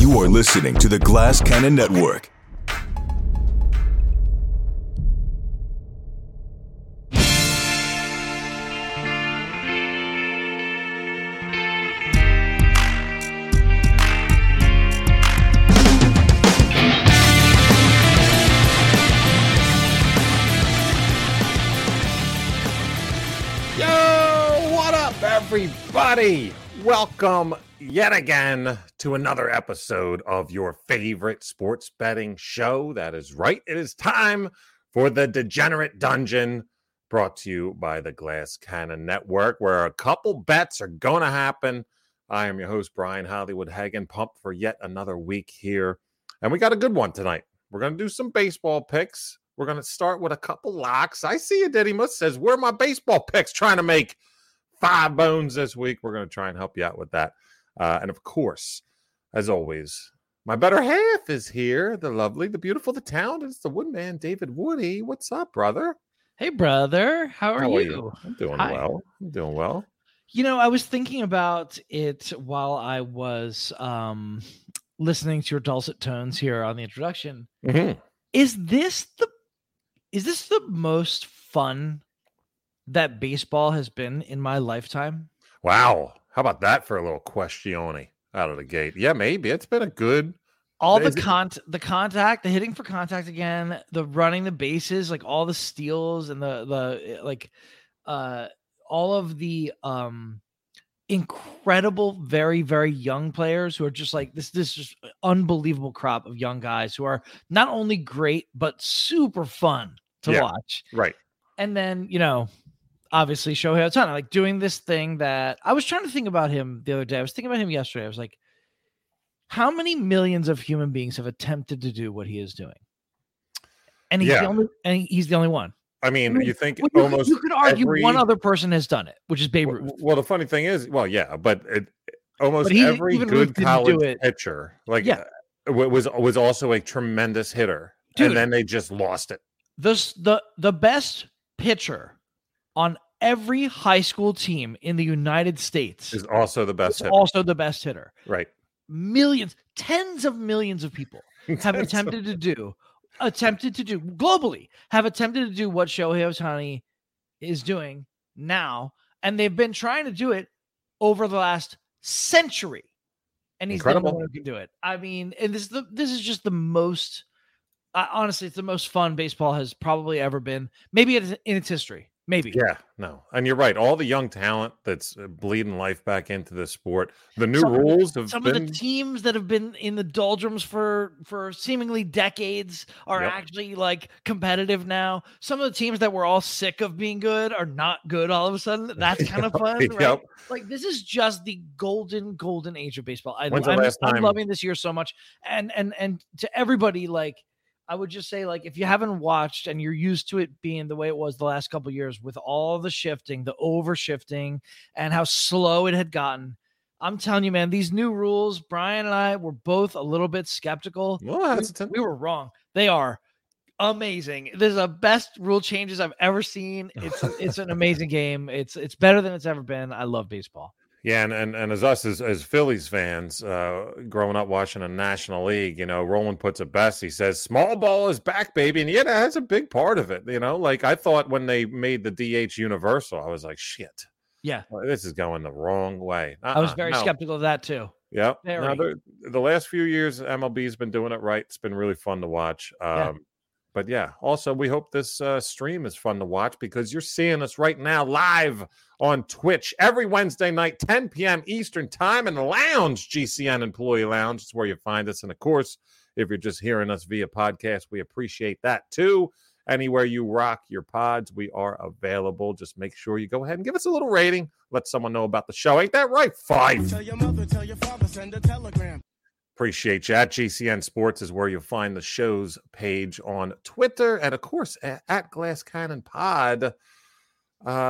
You are listening to the Glass Cannon Network. Everybody, welcome yet again to another episode of your favorite sports betting show. That is right. It is time for the Degenerate Dungeon, brought to you by the Glass Cannon Network, where a couple bets are going to happen. I am your host, Brian Hollywood Hagen, pumped for yet another week here. And we got a good one tonight. We're going to do some baseball picks. We're going to start with a couple locks. I see you, Didymus says, where are my baseball picks? Trying to make five bones this week. We're going to try and help you out with that. And of course, as always, my better half is here. The lovely, the beautiful, the talented, it's the Woodman, David Woody. What's up, brother? Hey, brother. How are you? I'm doing well. You know, I was thinking about it while I was listening to your dulcet tones here on the introduction. Mm-hmm. Is this the most fun that baseball has been in my lifetime? Wow. How about that for a little questione out of the gate? Yeah, maybe. It's been a good... The contact, the hitting for contact again, the running the bases, like all the steals and all of the incredible, very, very young players who are just like this just unbelievable crop of young guys who are not only great, but super fun to watch. Right. And then, you know, obviously Shohei Ohtani, like doing this thing that I was trying to think about him the other day. I was thinking about him yesterday. I was like, how many millions of human beings have attempted to do what he is doing? And he's the only one. I mean, you think almost you could argue one other person has done it, which is Babe Ruth. Well, the funny thing is, every good college pitcher was also a tremendous hitter. Dude, and then they just lost it. The best pitcher on every high school team in the United States is also the best hitter. Right. Millions, tens of millions of people have attempted to do globally what Shohei Ohtani is doing now. And they've been trying to do it over the last century. And he's the one who can do it. I mean, and this is just the most, honestly, it's the most fun baseball has probably ever been. Maybe in its history. Maybe. Yeah, no. And you're right. All the young talent that's bleeding life back into the sport. The new rules have been... Some of the teams that have been in the doldrums for seemingly decades are actually like competitive now. Some of the teams that were all sick of being good are not good all of a sudden. That's kind of fun, right? Yep. Like this is just the golden age of baseball. I'm loving this year so much. And to everybody, like, I would just say, like, if you haven't watched and you're used to it being the way it was the last couple of years with all the shifting, the overshifting, and how slow it had gotten, I'm telling you, man, these new rules, Brian and I were both a little bit skeptical. We were wrong. They are amazing. This is the best rule changes I've ever seen. It's an amazing game. It's better than it's ever been. I love baseball. Yeah, and as us as Phillies fans, growing up watching the National League, you know, Roland puts it best. He says, "Small ball is back, baby," and yeah, that has a big part of it. You know, like I thought when they made the DH universal, I was like, "Shit, yeah, this is going the wrong way." I was very skeptical of that too. Yeah, the last few years, MLB's been doing it right. It's been really fun to watch. But yeah, also we hope this stream is fun to watch because you're seeing us right now live on Twitch every Wednesday night, 10 p.m. Eastern time in the lounge, GCN Employee Lounge. It's where you find us. And of course, if you're just hearing us via podcast, we appreciate that too. Anywhere you rock your pods, we are available. Just make sure you go ahead and give us a little rating. Let someone know about the show. Ain't that right? Five. Tell your mother, tell your father, send a telegram. Appreciate you. At GCN Sports is where you'll find the show's page on Twitter. And, of course, at Glass Cannon Pod.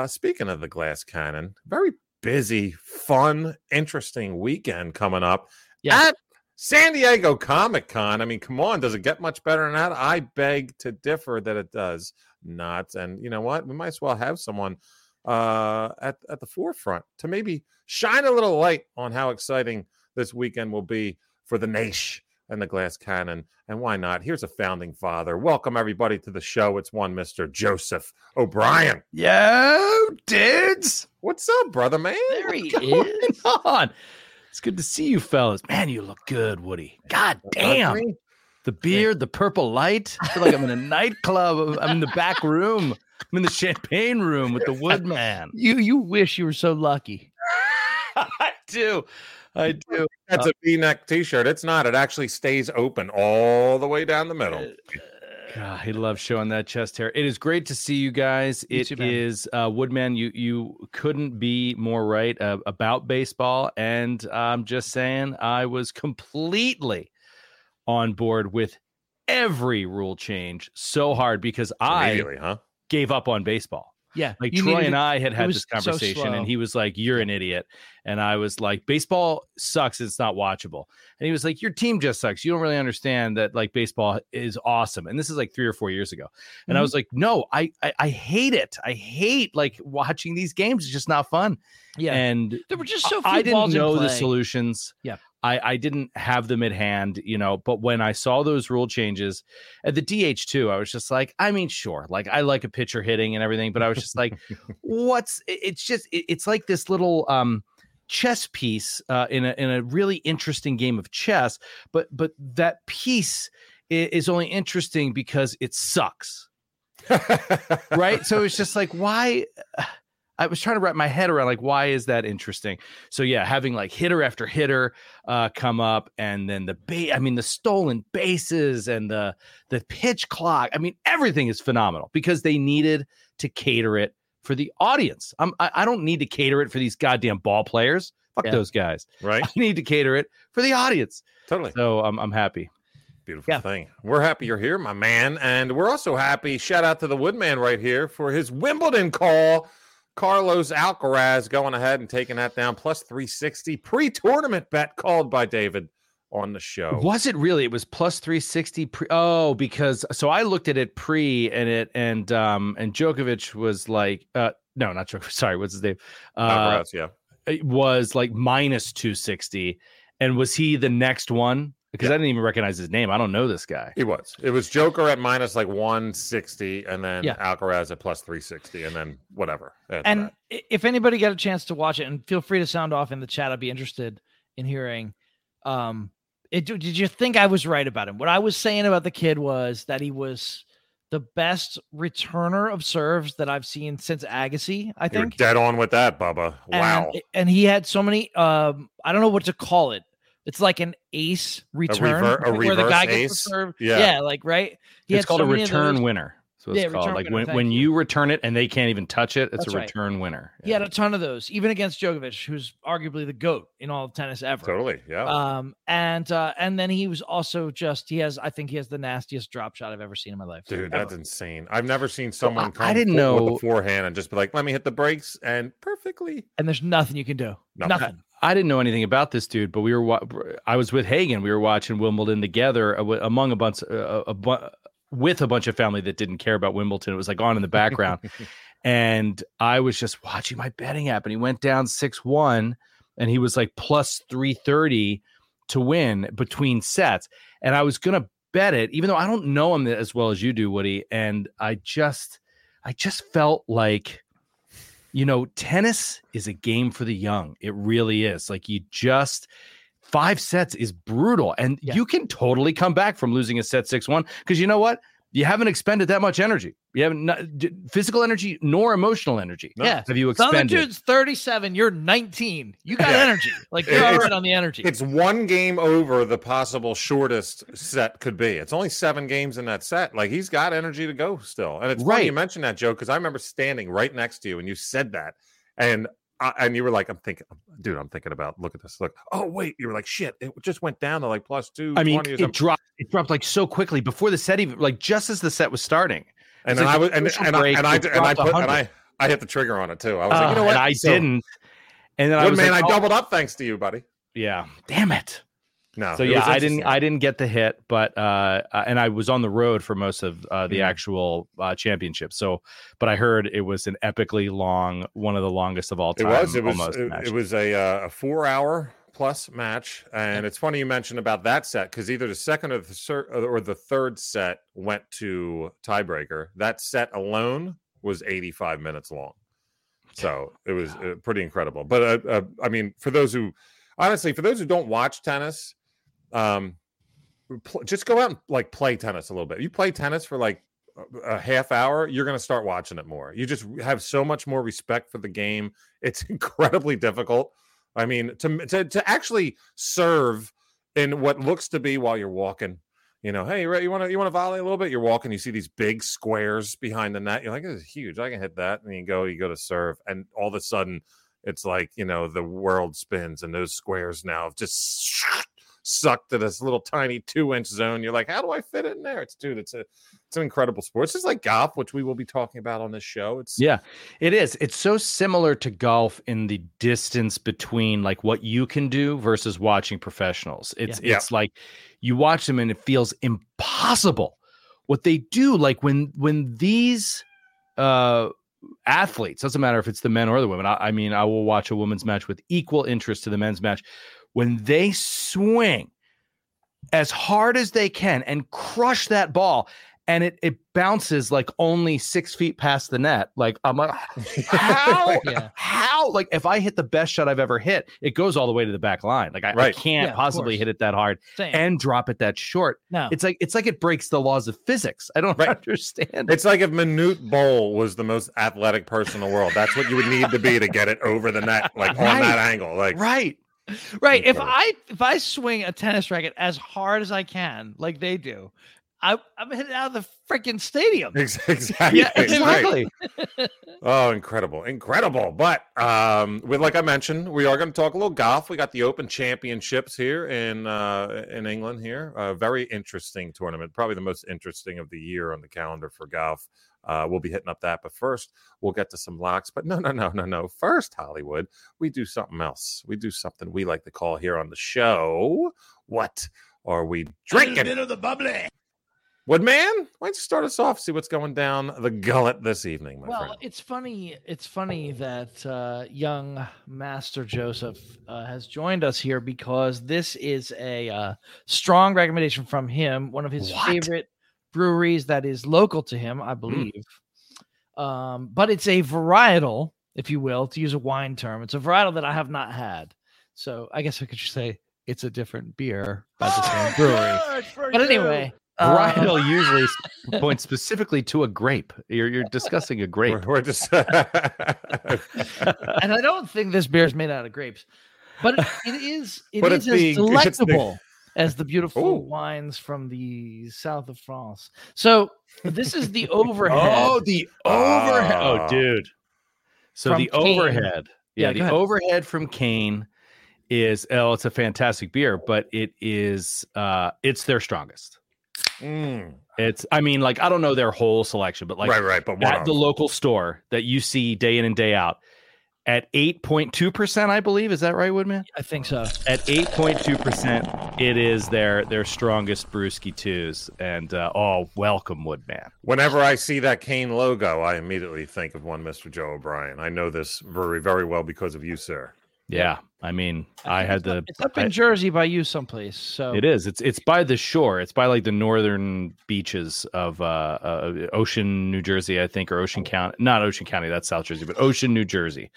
Speaking of the Glass Cannon, very busy, fun, interesting weekend coming up at San Diego Comic-Con. I mean, come on. Does it get much better than that? I beg to differ that it does not. And you know what? We might as well have someone at the forefront to maybe shine a little light on how exciting this weekend will be for the nation and the Glass Cannon. And why not? Here's a founding father. Welcome, everybody, to the show. It's one Mr. Joseph O'Brien. Yo, dudes. What's up, brother, man? There he is. On? It's good to see you, fellas. Man, you look good, Woody. God damn. The beard, the purple light. I feel like I'm in a nightclub. I'm in the back room. I'm in the champagne room with the Woodman. You wish you were so lucky. I do. That's a V-neck T-shirt. It's not. It actually stays open all the way down the middle. God, I love showing that chest hair. It is great to see you guys. Woodman, you couldn't be more right about baseball. And I'm just saying, I was completely on board with every rule change so hard because I gave up on baseball. Yeah, like Troy and I had this conversation, so, and he was like, "You're an idiot," and I was like, "Baseball sucks; it's not watchable." And he was like, "Your team just sucks. You don't really understand that like baseball is awesome." And this is like 3 or 4 years ago, and I was like, "No, I hate it. I hate like watching these games. It's just not fun." Yeah, and there were just so few. I didn't know the solutions. Yeah. I didn't have them at hand, you know, but when I saw those rule changes at the DH too, I was just like, I mean, sure. Like I like a pitcher hitting and everything, but I was just like, it's like this little, chess piece, in a really interesting game of chess, but that piece is only interesting because it sucks. Right. So it's just like, why? I was trying to wrap my head around, like, why is that interesting? So, yeah, having, like, hitter after hitter come up, and then the stolen bases and the pitch clock. I mean, everything is phenomenal because they needed to cater it for the audience. I don't need to cater it for these goddamn ball players. Fuck those guys. Right. I need to cater it for the audience. Totally. So I'm happy. Beautiful thing. We're happy you're here, my man. And we're also happy. Shout out to the Woodman right here for his Wimbledon call. Carlos Alcaraz going ahead and taking that down. Plus 360 pre-tournament bet called by David on the show. Was it really? It was plus 360 pre. Oh, because so I looked at it pre and Djokovic was like, no, not Djokovic. Sorry. What's his name? Alcaraz, yeah. It was like minus 260. And was he the next one? Because I didn't even recognize his name. I don't know this guy. It was Joker at minus like 160, and then Alcaraz at plus 360, and then whatever. And that. If anybody got a chance to watch it, and feel free to sound off in the chat, I'd be interested in hearing. Did you think I was right about him? What I was saying about the kid was that he was the best returner of serves that I've seen since Agassi, I think. You're dead on with that, Bubba. Wow. And he had so many, I don't know what to call it. It's like an ace return, where the guy gets to serve. Yeah, like right. It's called a return winner. So it's called like when you return it and they can't even touch it. It's a return winner. He had a ton of those, even against Djokovic, who's arguably the GOAT in all of tennis ever. Totally, yeah. And then he was also I think he has the nastiest drop shot I've ever seen in my life. Dude, that's insane. I've never seen someone come with a forehand and just be like, "Let me hit the brakes," and perfectly. And there's nothing you can do. Nothing. I didn't know anything about this dude, but I was with Hagen. We were watching Wimbledon together among with a bunch of family that didn't care about Wimbledon. It was like on in the background. And I was just watching my betting app, and he went down 6-1, and he was like plus 330 to win between sets. And I was going to bet it, even though I don't know him as well as you do, Woody. And I just felt like, you know, tennis is a game for the young. It really is. Like, you just 5 sets is brutal, and you can totally come back from losing a set 6-1 because you know what? You haven't expended that much energy. You haven't physical energy nor emotional energy. No. Yeah. Have you expended? Some dude's 37. You're 19. You got energy. Like, you're all right on the energy. It's one game over the possible shortest set could be. It's only 7 games in that set. Like, he's got energy to go still. And it's funny you mentioned that, Joe, because I remember standing right next to you and you said that. And you were like, I'm thinking about, look at this. Look, oh, wait. You were like, shit, it just went down to like plus 220. I mean, it dropped like so quickly before the set, even like just as the set was starting. And then like I hit the trigger on it too. I was like, you know what? And I didn't. And then I doubled up thanks to you, buddy. Yeah. Damn it. No. So yeah, I didn't get the hit, but and I was on the road for most of the actual championship. So, but I heard it was an epically long, one of the longest of all time. It was a 4 hour plus match, and it's funny you mentioned about that set because either the second or the third set went to tiebreaker. That set alone was 85 minutes long, so it was pretty incredible. But I mean, for those who don't watch tennis. Just go out and like play tennis a little bit. You play tennis for like a half hour, you're going to start watching it more. You just have so much more respect for the game. It's incredibly difficult. I mean, to actually serve in what looks to be while you're walking, you know, hey, you want to volley a little bit? You're walking, you see these big squares behind the net. You're like, this is huge. I can hit that. And you go to serve. And all of a sudden it's like, you know, the world spins and those squares now just sucked to this little tiny 2-inch zone. You're like, how do I fit it in there? It's an incredible sport. It's just like golf, which we will be talking about on this show. It's so similar to golf in the distance between like what you can do versus watching professionals. It's like you watch them and it feels impossible what they do. Like when these athletes, doesn't matter if it's the men or the women. I mean, I will watch a women's match with equal interest to the men's match. When they swing as hard as they can and crush that ball, and it bounces like only 6 feet past the net, like I'm like, how? Like if I hit the best shot I've ever hit, it goes all the way to the back line. Like I can't possibly hit it that hard and drop it that short. No, it's like it breaks the laws of physics. I don't understand. It's like if Manute Bol was the most athletic person in the world. That's what you would need to be to get it over the net, like on that angle, like right. If I swing a tennis racket as hard as I can, like they do, I'm hitting out of the freaking stadium. Exactly. Yeah, exactly. Right. Oh, incredible. But like I mentioned, we are going to talk a little golf. We got the Open Championships here in England here. A very interesting tournament, probably the most interesting of the year on the calendar for golf. We'll be hitting up that, but first we'll get to some locks. But no. First, Hollywood, we do something else. We do something we like to call here on the show. What are we drinking? A bit of the bubbly. Woodman, why don't you start us off? See what's going down the gullet this evening, my friend. Well, it's funny that young Master Joseph has joined us here because this is a strong recommendation from him, one of his favorite breweries that is local to him, I believe. But it's a varietal, if you will, to use a wine term. It's a varietal that I have not had. So I guess I could just say it's a different beer by the same brewery. But anyway... Varietal usually points specifically to a grape. You're discussing a grape. We're just... And I don't think this beer is made out of grapes, but it is as delectable as the beautiful wines from the south of France. So this is the overhead. Oh, dude. So the Kane. Overhead. Yeah, the overhead from Kane is, it's a fantastic beer, but it is, it's their strongest. It's, I mean, like, I don't know their whole selection, but like right, but at the local store that you see day in and day out at 8.2%, I believe. Is that right, Woodman? I think so. At 8.2%, it is their strongest brewski twos. And, welcome, Woodman. Whenever I see that Kane logo, I immediately think of one Mr. Joe O'Brien. I know this very, very well because of you, sir. Yeah, I mean, I had the... It's up in Jersey by you someplace, so... It is. It's by the shore. It's by, like, the northern beaches of Ocean, New Jersey, I think, or Ocean County. Not Ocean County, that's South Jersey, but Ocean, New Jersey.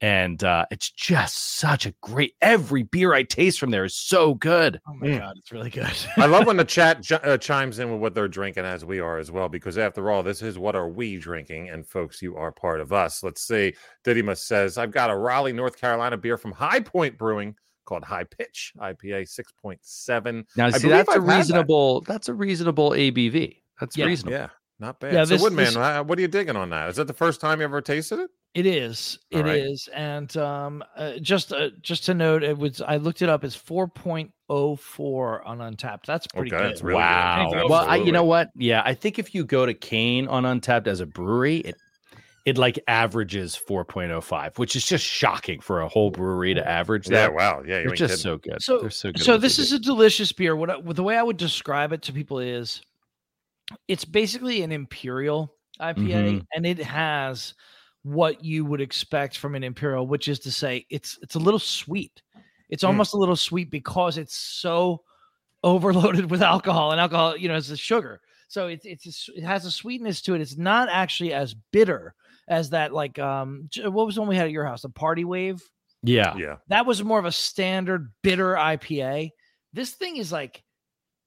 And it's just such a great... Every beer I taste from there is so good. Oh, my God, it's really good. I love when the chat chimes in with what they're drinking as we are as well, because after all, this is what are we drinking, and folks, you are part of us. Let's see. Didymus says, I've got a Raleigh, North Carolina beer from High Point Brewing called High Pitch, IPA 6.7. Now, see, that's a reasonable ABV. That's reasonable. Yeah, not bad. Yeah, so, Woodman, what are you digging on that? Is that the first time you ever tasted it? It is. It is. And just to note, I looked it up. It's 4.04 on Untappd. That's pretty good. That's really good. Well, you know what? Yeah, I think if you go to Kane on Untappd as a brewery, it it like averages 4.05, which is just shocking for a whole brewery to average that. Yeah, wow. Yeah, they're just so good. So this is a delicious beer. The way I would describe it to people is it's basically an Imperial IPA, and it has what you would expect from an Imperial, which is to say it's a little sweet. It's almost a little sweet because it's so overloaded with alcohol, and alcohol, is the sugar. So it has a sweetness to it. It's not actually as bitter as that, like, what was the one we had at your house? The Party Wave? Yeah. That was more of a standard bitter IPA. This thing is, like,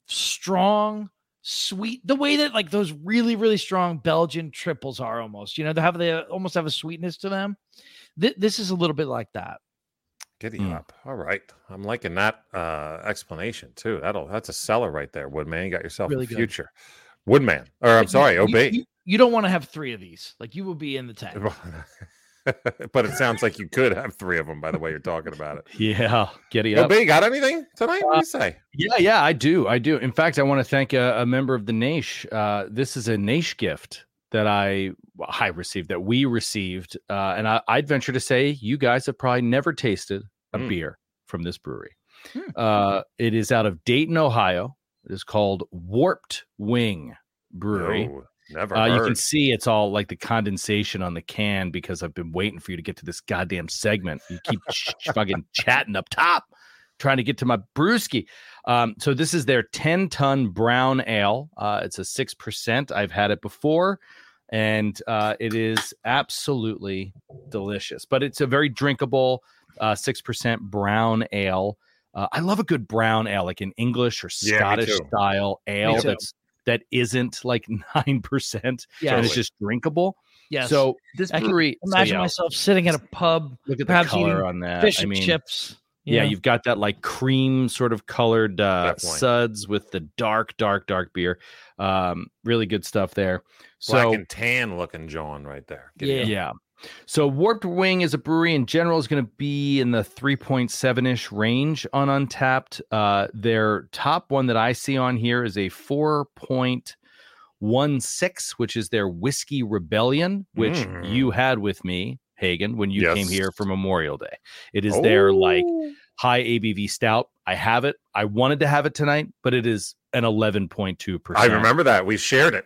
strong, sweet, the way that, like, those really, really strong Belgian triples are almost. They almost have a sweetness to them. This is a little bit like that. Giddy up. All right. I'm liking that explanation, too. That's a seller right there, Woodman. You got yourself really a future. Good. Woodman, or I'm sorry, OB. You don't want to have three of these. Like, you will be in the tank. But it sounds like you could have three of them, by the way you're talking about it. Yeah, giddy up. OB, got anything tonight? What do you say? Yeah, I do. In fact, I want to thank a member of the Naish. This is a Naish gift that I received, that we received. And I'd venture to say you guys have probably never tasted a beer from this brewery. It is out of Dayton, Ohio. It is called Warped Wing Brewery. No, never heard. You can see it's all like the condensation on the can because I've been waiting for you to get to this goddamn segment. You keep fucking chatting up top, trying to get to my brewski. So this is their 10-ton brown ale. It's a 6%. I've had it before, and it is absolutely delicious. But it's a very drinkable 6% brown ale. I love a good brown ale, like an English or Scottish style ale that isn't like 9%, and it's just drinkable. Yes. So this brewery, imagine myself sitting at a pub. Look at the color on that. Fish and chips. Yeah, you've got that like cream sort of colored suds with the dark beer. Really good stuff there. So black and tan looking John right there. Yeah. So Warped Wing as a brewery in general is going to be in the 3.7-ish range on Untapped. Their top one that I see on here is a 4.16, which is their Whiskey Rebellion, which you had with me, Hagen, when you came here for Memorial Day. It is their like high ABV stout. I have it. I wanted to have it tonight, but it is an 11.2%. I remember that. We shared it.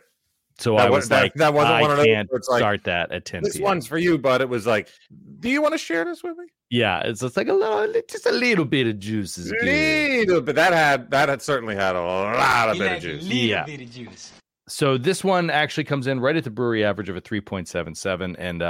So that I can't start that at 10 p.m. This one's for you, bud. It was like, do you want to share this with me? Yeah, it's just like a little bit of juice. But that had certainly had a lot of bit of juice. Bit of juice. So this one actually comes in right at the brewery average of a 3.77, and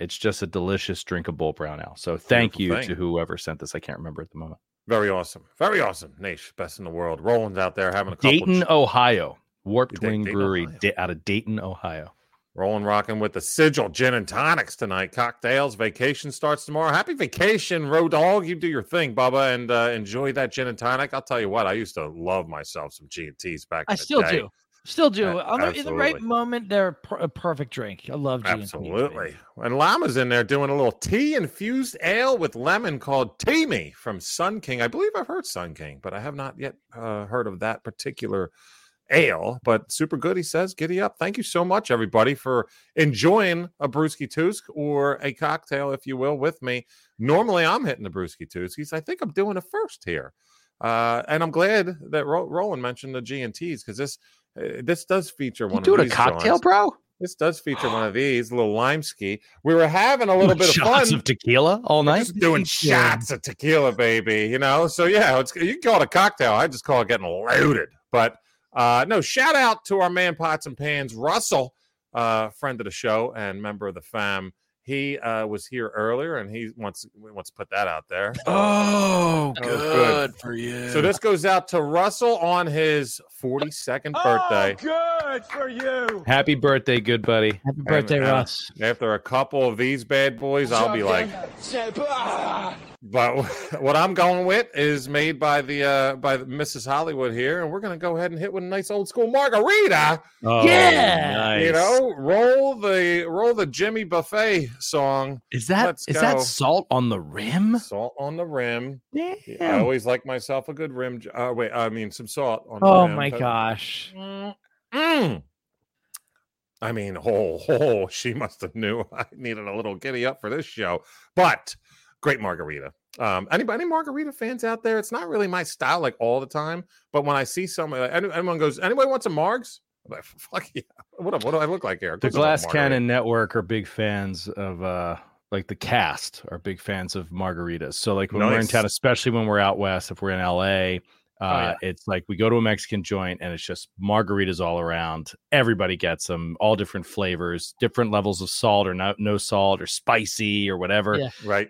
it's just a delicious drinkable brown ale. So thank you to whoever sent this. I can't remember at the moment. Very awesome. Naish, best in the world. Roland's out there having a couple. Dayton, Ohio. Warped Wing Brewery out of Dayton, Ohio. Rolling, rocking with the Sigil Gin and Tonics tonight. Cocktails. Vacation starts tomorrow. Happy vacation, Road Dog. You do your thing, Bubba, and enjoy that gin and tonic. I'll tell you what, I used to love myself some G&Ts back in the day. I still do. In the right moment, they're a perfect drink. I love G&T. Absolutely. And Llama's in there doing a little tea-infused ale with lemon called Teamy from Sun King. I believe I've heard Sun King, but I have not yet heard of that particular ale, but super good, he says. Giddy up. Thank you so much, everybody, for enjoying a Brewski Toosk or a cocktail, if you will, with me. Normally, I'm hitting the Brewski Tooskies. I think I'm doing a first here. And I'm glad that Roland mentioned the G&Ts, because this does feature one of these. You doing a cocktail, bro? This does feature one of these, a little lime ski. We were having a little bit of fun. Shots of tequila all night? Just doing shots of tequila, baby, So, you can call it a cocktail. I just call it getting loaded. But no, shout out to our man Pots and Pans, Russell, friend of the show and member of the fam. He was here earlier, and he wants to put that out there. Oh, good for you. So this goes out to Russell on his 42nd birthday. Good for you. Happy birthday, good buddy. Happy birthday, Russ. After a couple of these bad boys, I'll be like, but what I'm going with is made by Mrs. Hollywood here, and we're going to go ahead and hit with a nice old school margarita. Oh, yeah. Nice. Roll the Jimmy Buffet song. Is that salt on the rim? Salt on the rim. Yeah. I always like myself a good rim. Some salt on the rim. Oh, my gosh. Mm. I mean, she must have knew I needed a little giddy up for this show. But great margarita. Anybody margarita fans out there? It's not really my style like all the time, but when I see somebody, like, anyone goes, anybody wants a margs? I'm like, fuck yeah! What do I look like here? The Glass Cannon Network are big fans of like the cast are big fans of margaritas. So like when we're in town, especially when we're out west, if we're in LA. It's like we go to a Mexican joint and it's just margaritas all around. Everybody gets them, all different flavors, different levels of salt or no salt or spicy or whatever. Yeah. Right.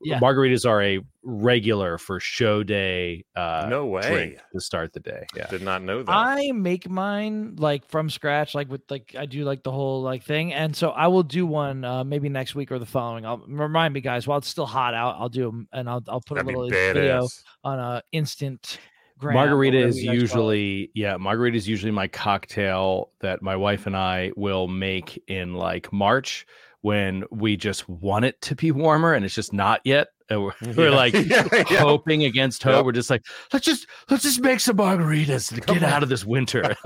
Yeah. Margaritas are a regular for show day. No way drink to start the day. Yeah. Did not know that. I make mine like from scratch, like with like I do like the whole like thing, and so I will do one maybe next week or the following. I'll remind me guys while it's still hot out. I'll do them and I'll put that'd a little video on a instant. Margarita is usually my cocktail that my wife and I will make in like March when we just want it to be warmer and it's just not yet. We're like hoping against hope. Yep. We're just like, let's just make some margaritas to get out of this winter.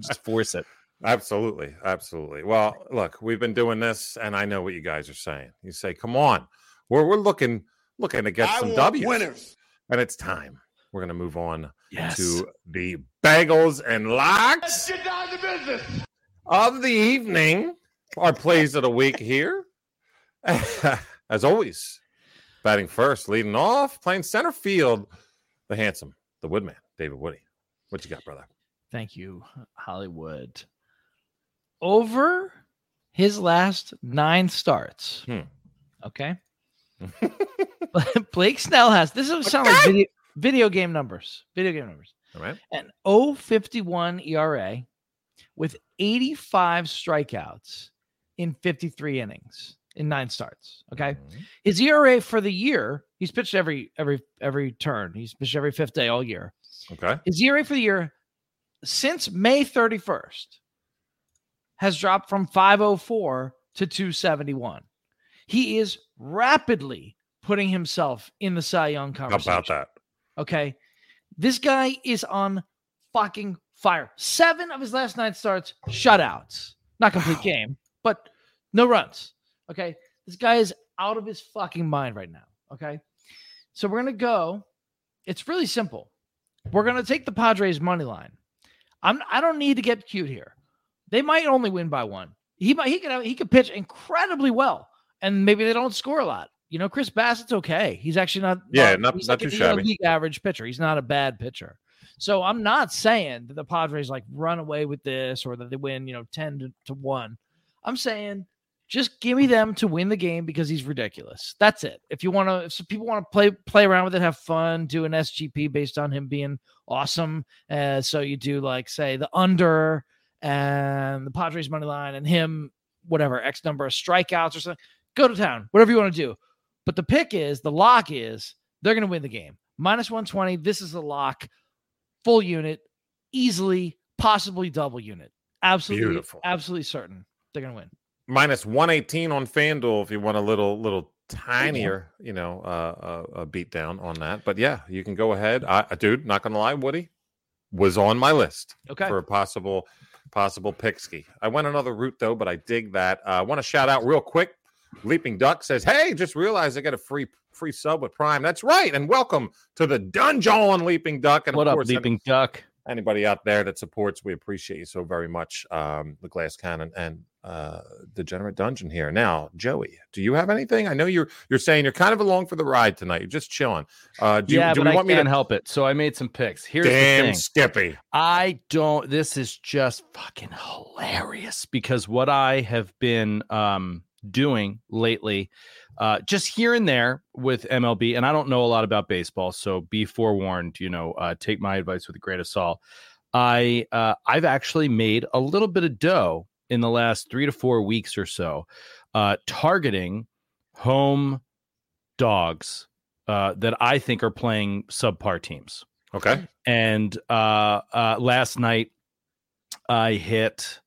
Just force it. Absolutely. Absolutely. Well, look, we've been doing this and I know what you guys are saying. You say, come on, we're looking to get some W's winners. And it's time. We're going to move on to the bagels and locks of the evening. Our plays of the week here. As always, batting first, leading off, playing center field, the handsome, the woodman, David Woody. What you got, brother? Thank you, Hollywood. Over his last 9 starts. Okay. Blake Snell has, this doesn't sound like video. Video game numbers. All right. An 0.51 ERA with 85 strikeouts in 53 innings in 9 starts. Okay. Mm-hmm. His ERA for the year, he's pitched every turn. He's pitched every 5th day all year. Okay. His ERA for the year since May 31st has dropped from 504 to 271. He is rapidly putting himself in the Cy Young conversation. How about that? Okay, this guy is on fucking fire. 7 of his last 9 starts, shutouts. Not complete game, but no runs. Okay, this guy is out of his fucking mind right now. Okay, so we're going to go. It's really simple. We're going to take the Padres money line. I don't need to get cute here. They might only win by 1. He could pitch incredibly well, and maybe they don't score a lot. You know, Chris Bassett's okay. He's actually not too shabby. He's a league average pitcher. He's not a bad pitcher. So I'm not saying that the Padres like run away with this or that they win, 10-1. I'm saying just give me them to win the game because he's ridiculous. That's it. If people want to play around with it, have fun, do an SGP based on him being awesome. So you do like say the under and the Padres money line and him, whatever, X number of strikeouts or something. Go to town, whatever you want to do. But the lock is they're going to win the game. -120. This is the lock. Full unit, easily, possibly double unit. Absolutely, beautiful. Absolutely certain they're going to win. -118 on FanDuel if you want a little tinier, a beat down on that. But yeah, you can go ahead. Dude, not going to lie, Woody was on my list for a possible pick-ski. I went another route though, but I dig that. I want to shout out real quick. Leaping Duck says, hey, just realized I got a free sub with Prime. That's right. And welcome to the Dungeon, Leaping Duck. And what of course, up, Leaping Duck? Anybody out there that supports, we appreciate you so very much. The Glass Cannon and Degenerate Dungeon here. Now, Joey, do you have anything? I know you're saying you're kind of along for the ride tonight. You're just chilling. Do you want me to help it? So I made some picks. Here's damn the thing. Skippy. This is just fucking hilarious because what I have been doing lately just here and there with MLB, and I don't know a lot about baseball, so be forewarned, take my advice with a grain of salt. I've actually made a little bit of dough in the last 3 to 4 weeks or so targeting home dogs that I think are playing subpar teams. Okay. And last night I hit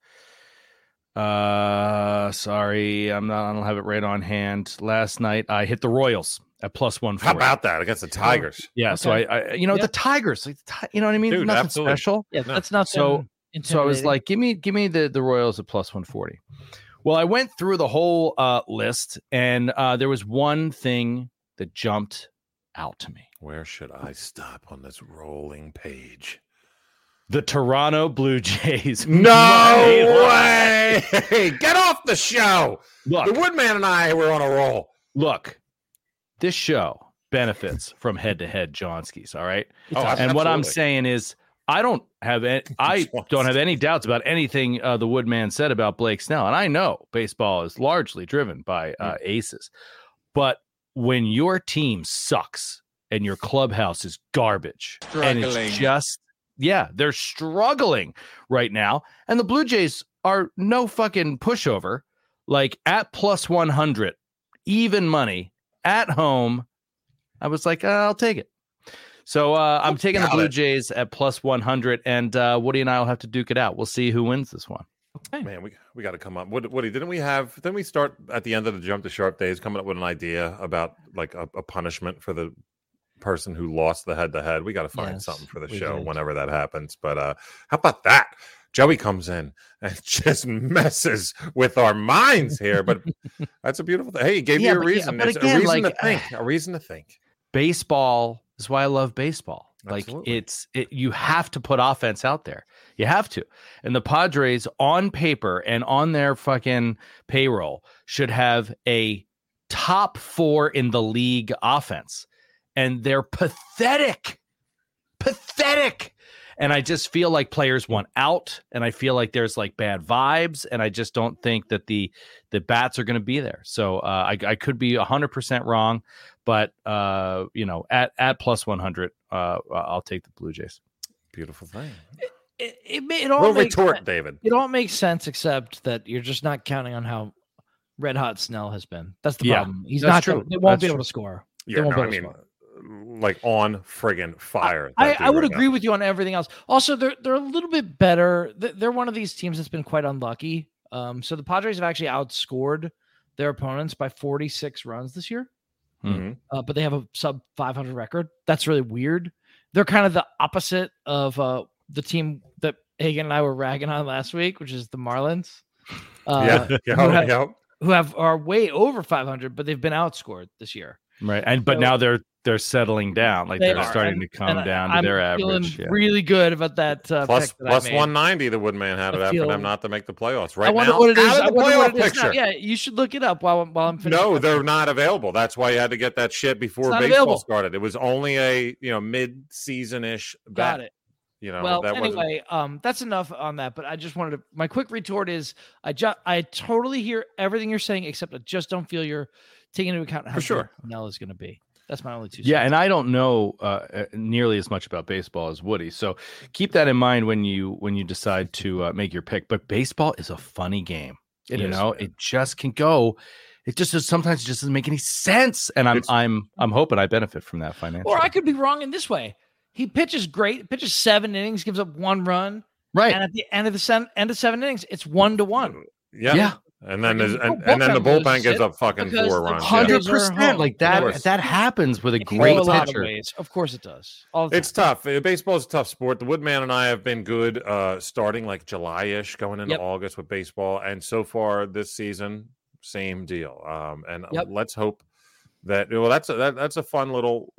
sorry, I don't have it right on hand. Last night I hit the Royals at +140. How about that against the Tigers? Yeah, okay. So I the Tigers, like, you know what I mean? Dude, nothing absolutely special. Yeah, that's not so. So I was like, give me the Royals at plus 140. Well, I went through the whole list, and there was one thing that jumped out to me. Where should I stop on this rolling page? The Toronto Blue Jays. No way! Get off the show! Look, the Woodman and I were on a roll. Look, this show benefits from head-to-head Johnskis, all right? Oh, and absolutely. What I'm saying is, I don't have any doubts about anything the Woodman said about Blake Snell. And I know baseball is largely driven by aces. But when your team sucks and your clubhouse is garbage, and it's just, they're struggling right now. And the Blue Jays are no fucking pushover, like at plus 100, even money at home. I was like, I'll take it. So I'm taking the Blue Jays at plus 100, and Woody and I will have to duke it out. We'll see who wins this one. Okay. Man, we got to come up. Woody, didn't we start at the end of the Jump to Sharp Days coming up with an idea about like a punishment for the person who lost the head-to-head? We got to find something for the show whenever that happens. But how about that? Joey comes in and just messes with our minds here. But that's a beautiful thing. Hey, he gave you a reason. Yeah, again, a reason to think. A reason to think. Baseball. That's why I love baseball. Absolutely. Like you have to put offense out there. You have to. And the Padres on paper and on their fucking payroll should have a top four in the league offense. And they're pathetic. Pathetic. And I just feel like players want out, and I feel like there's like bad vibes, and I just don't think that the bats are going to be there. So I could be 100% wrong, but at plus 100, I'll take the Blue Jays. Beautiful thing. It all makes retort, sense. David. It all makes sense, except that you're just not counting on how red hot Snell has been. That's the problem. He's not true. They won't be able to score. Yeah, like on friggin' fire. I would agree with you on everything else. Also, they're a little bit better. They're one of these teams that's been quite unlucky. So the Padres have actually outscored their opponents by 46 runs this year. Mm-hmm. But they have a sub 500 record. That's really weird. They're kind of the opposite of the team that Hagen and I were ragging on last week, which is the Marlins. Who are way over 500, but they've been outscored this year. Right, but now they're settling down, like they're starting to come down to their average. I'm feeling really good about that. Plus 190, the Woodman had it up, and I'm not to make the playoffs right now. I wonder what it is. I wonder what it is now. Yeah, you should look it up while I'm finishing. No, they're not available. That's why you had to get that shit before baseball started. It was only a mid-season-ish. Got it. That's enough on that. But I just wanted to. My quick retort is I totally hear everything you're saying, except I just don't feel you're taking into account how Snell is going to be. That's my only two. Yeah, and I don't know nearly as much about baseball as Woody, so keep that in mind when you decide to make your pick. But baseball is a funny game. It just can go. It just is, sometimes it just doesn't make any sense. And I'm hoping I benefit from that financially. Or I could be wrong in this way. He pitches great. Pitches 7 innings, gives up 1 run. Right. And at the end of the 7 innings, it's 1-1. Yeah. And then the bullpen gives up fucking 4 runs. 100%, like that happens with a great pitcher. Of course it does. It's tough. Baseball is a tough sport. The Woodman and I have been good starting like July-ish, going into August with baseball, and so far this season, same deal. Let's hope that that's a fun little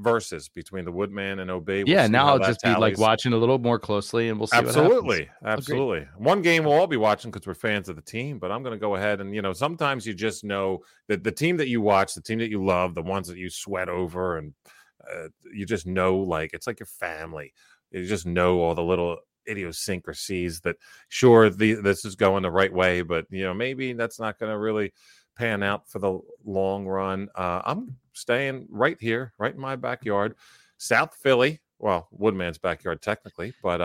versus between the Woodman and OB. Now I'll just be like watching a little more closely, and we'll see. Absolutely. Agreed. One game we'll all be watching because we're fans of the team, but I'm going to go ahead and sometimes you just know that the team that you watch, the team that you love, the ones that you sweat over, and you just know, like it's like your family. You just know all the little idiosyncrasies that this is going the right way, but maybe that's not going to really pan out for the long run. I'm staying right here, right in my backyard, South Philly. Well, Woodman's backyard technically, but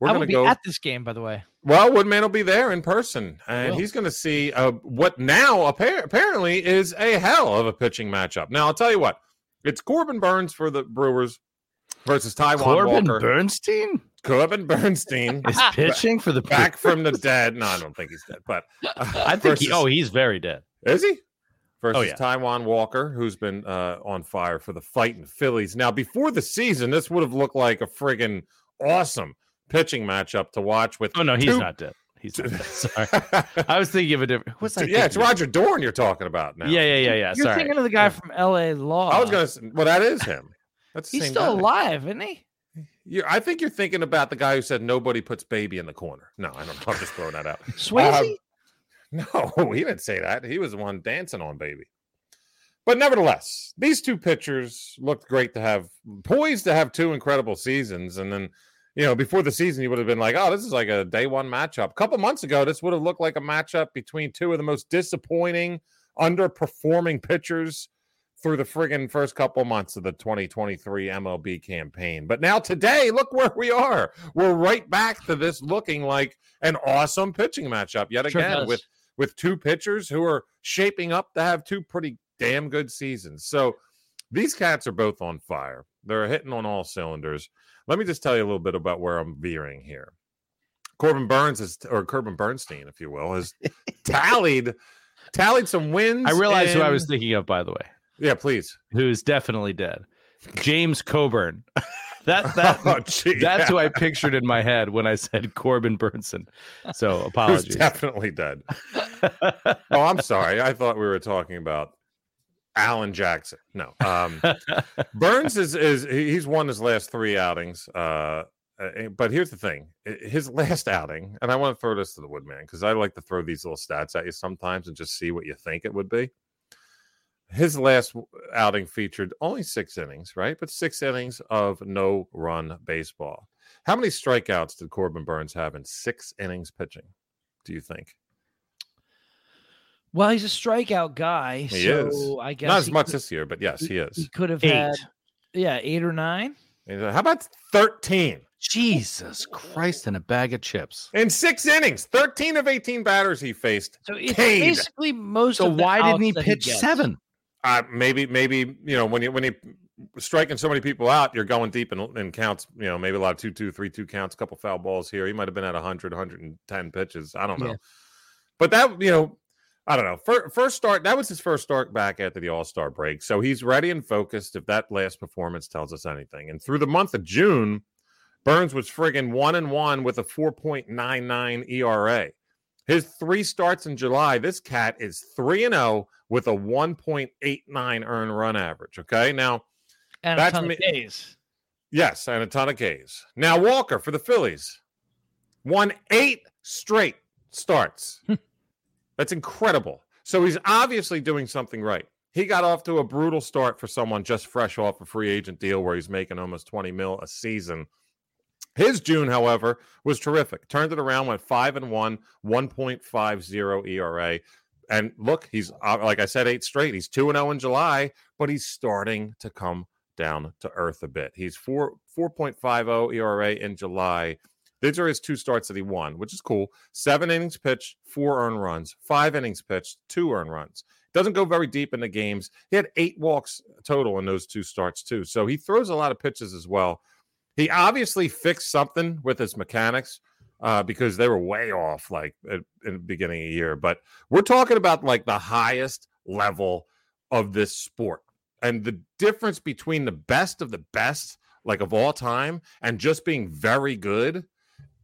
we're going to go at this game. By the way, well, Woodman will be there in person, and he's going to see what now apparently is a hell of a pitching matchup. Now, I'll tell you what, it's Corbin Burnes for the Brewers versus Taijuan Walker. Corbin Burnes is pitching for the back from the dead. No, I don't think he's dead, but I think he's very dead. Is he? Versus Taijuan Walker, who's been on fire for the fighting Phillies. Now, before the season, this would have looked like a friggin' awesome pitching matchup to watch with. Oh, no, he's not dead. He's not dead. Sorry. I was thinking of a different. What's that? Yeah, it's Roger Dorn you're talking about now. Yeah. You're sorry. Thinking of the guy from LA Law. I was going to. Well, that is him. That's the he's same still guy. Alive, isn't he? I think you're thinking about the guy who said nobody puts baby in the corner. No, I don't know. I'm just throwing that out. Swayze? No, he didn't say that. He was the one dancing on baby. But nevertheless, these two pitchers looked great to have, poised to have two incredible seasons. And then, you know, before the season, you would have been like, oh, this is like a day one matchup. A couple months ago, this would have looked like a matchup between two of the most disappointing, underperforming pitchers through the friggin' first couple months of the 2023 MLB campaign. But now today, look where we are. We're right back to this looking like an awesome pitching matchup yet again with two pitchers who are shaping up to have two pretty damn good seasons. So these cats are both on fire. They're hitting on all cylinders. Let me just tell you a little bit about where I'm veering here. Corbin Bernstein, if you will, has tallied some wins. I realized who I was thinking of, by the way. Yeah, please. Who's definitely dead. James Coburn. That's who I pictured in my head when I said Corbin Burnson. So apologies. Who's definitely dead. Oh, I'm sorry. I thought we were talking about Alan Jackson. No. Burns is he's won his last three outings. But here's the thing. His last outing, and I want to throw this to the Woodman because I like to throw these little stats at you sometimes and just see what you think it would be. His last outing featured only 6 innings, right? But 6 innings of no-run baseball. How many strikeouts did Corbin Burnes have in 6 innings pitching, do you think? Well, he's a strikeout guy. He is. I guess not as much this year, but yes, he is. He could have had 8 or 9. How about 13? Jesus Christ, and a bag of chips. In 6 innings, 13 of 18 batters he faced. So it's Kane. Basically most so of the why outs didn't he pitch he 7? Maybe you know when you're striking so many people out, you're going deep in counts. You know, maybe a lot of 2-2, 3-2 counts, a couple foul balls here. He might have been at 100, 110 pitches. I don't know, but that I don't know. First start, that was his first start back after the All-Star break, so he's ready and focused. If that last performance tells us anything, and through the month of June, Burnes was friggin' 1-1 with a 4.99 ERA. His 3 starts in July, this cat is 3-0 with a 1.89 earned run average. Okay, now and that's a ton of Ks. Yes, and a ton of Ks. Now Walker for the Phillies won 8 straight starts. That's incredible. So he's obviously doing something right. He got off to a brutal start for someone just fresh off a free agent deal where he's making almost $20 million a season. His June, however, was terrific. Turned it around, went 5-1, 1.50 ERA. And look, he's, like I said, 8 straight. He's 2-0 in July, but he's starting to come down to earth a bit. He's 4.50 ERA in July. These are his 2 starts that he won, which is cool. 7 innings pitched, 4 earned runs. 5 innings pitched, 2 earned runs. Doesn't go very deep in the games. He had 8 walks total in those 2 starts, too. So he throws a lot of pitches as well. He obviously fixed something with his mechanics because they were way off like in the beginning of the year. But we're talking about like the highest level of this sport. And the difference between the best of the best, like of all time, and just being very good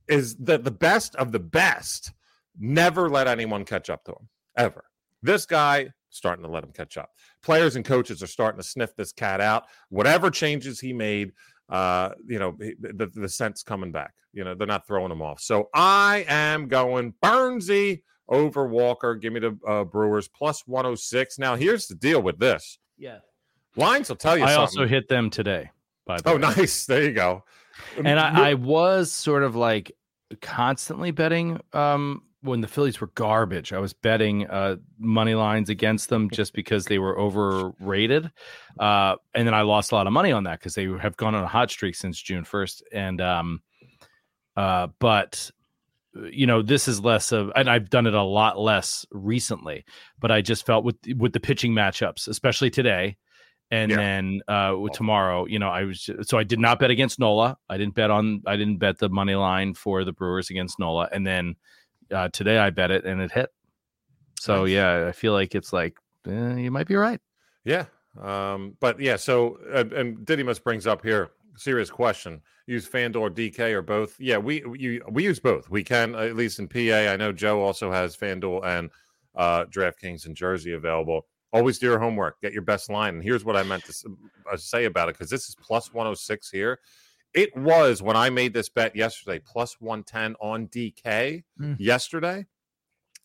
is that the best of the best never let anyone catch up to him, ever. This guy starting to let him catch up. Players and coaches are starting to sniff this cat out. Whatever changes he made, the scent's coming back. You know, they're not throwing them off. So I am going Burnesy over Walker. Give me the Brewers plus 106. Now, here's the deal with this. Yeah. Lines will tell you something. I also hit them today. By the way. Nice. There you go. And I was sort of like constantly betting when the Phillies were garbage. I was betting money lines against them just because they were overrated. And then I lost a lot of money on that because they have gone on a hot streak since June 1st. And but, you know, this is less of, and I've done it a lot less recently, but I just felt with the pitching matchups, especially today. And then tomorrow, you know, I did not bet against Nola. I didn't bet the money line for the Brewers against Nola. And then today I bet it and it hit. So, nice. Yeah, I feel like it's like, you might be right. Yeah. But yeah, so and Didymus brings up here serious question. Use FanDuel or DK or both? Yeah, we use both. We can, at least in PA. I know Joe also has FanDuel and DraftKings in Jersey available. Always do your homework. Get your best line. And here's what I meant to say about it, because this is plus 106 here. It was, when I made this bet yesterday, plus 110 on DK yesterday.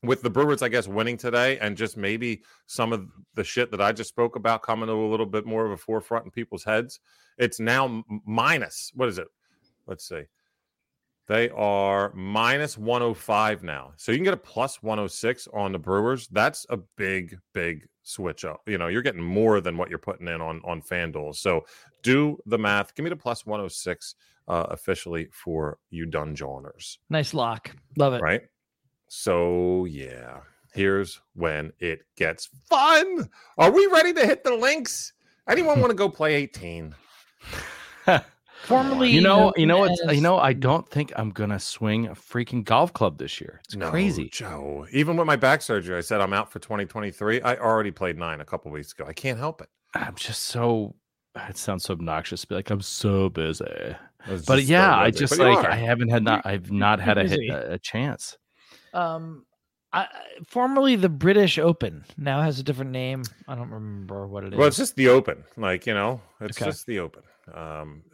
With the Brewers, I guess, winning today and just maybe some of the shit that I just spoke about coming to a little bit more of a forefront in people's heads, it's now minus, what is it? Let's see. They are minus 105 now. So you can get a plus 106 on the Brewers. That's a big, big switch up. You know, you're getting more than what you're putting in on FanDuel. So do the math. Give me the plus 106 officially for you Dungeoners. Nice lock. Love it. Right? So, yeah, here's when it gets fun. Are we ready to hit the links? Anyone want to go play 18? Formerly, I don't think I'm going to swing a freaking golf club this year. It's crazy. Joe, even with my back surgery, I said I'm out for 2023. I already played 9 a couple weeks ago. I can't help it. I'm just so, it sounds so obnoxious, but like I'm so busy. But yeah, so busy. I've not had a chance. Formerly the British Open, now has a different name. I don't remember what it is. Well, it's just the Open, just the Open.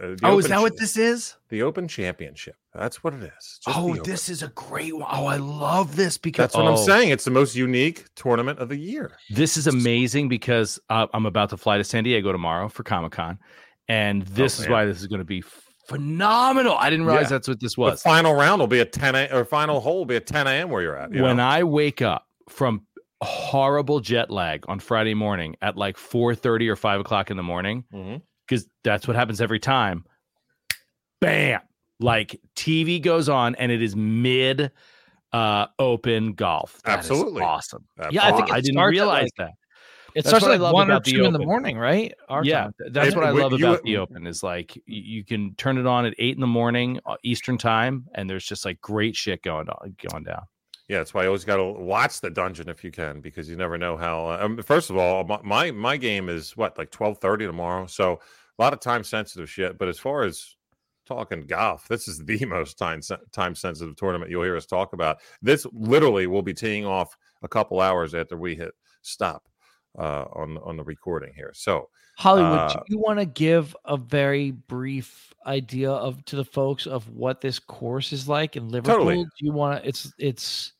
Is that what this is? The Open Championship. That's what it is. This is a great one. Oh, I love this because that's what I'm saying. It's the most unique tournament of the year. This is amazing because I'm about to fly to San Diego tomorrow for Comic-Con, and this is why this is going to be phenomenal. I didn't realize that's what this was. The final round will be at 10 a.m. or final hole will be at 10 a.m. where you're at. I wake up from horrible jet lag on Friday morning at like 4:30 or 5 o'clock in the morning, because that's what happens every time. Bam! Like TV goes on and it is mid open golf. That absolutely is awesome. Absolutely. Yeah, I think I didn't realize that. It starts at like 1 or 2 in the morning, right? That's what I love about the Open is like you can turn it on at 8 in the morning Eastern time, and there's just like great shit going down. Yeah, that's why you always got to watch the Dungeon if you can, because you never know how. First of all, my game is what, like 12:30 tomorrow, so a lot of time sensitive shit. But as far as talking golf, this is the most time sensitive tournament you'll hear us talk about. This literally will be teeing off a couple hours after we hit stop on the recording here. So Hollywood, do you want to give a very brief idea to the folks of what this course is like in Liverpool? Totally. Do you want to, it's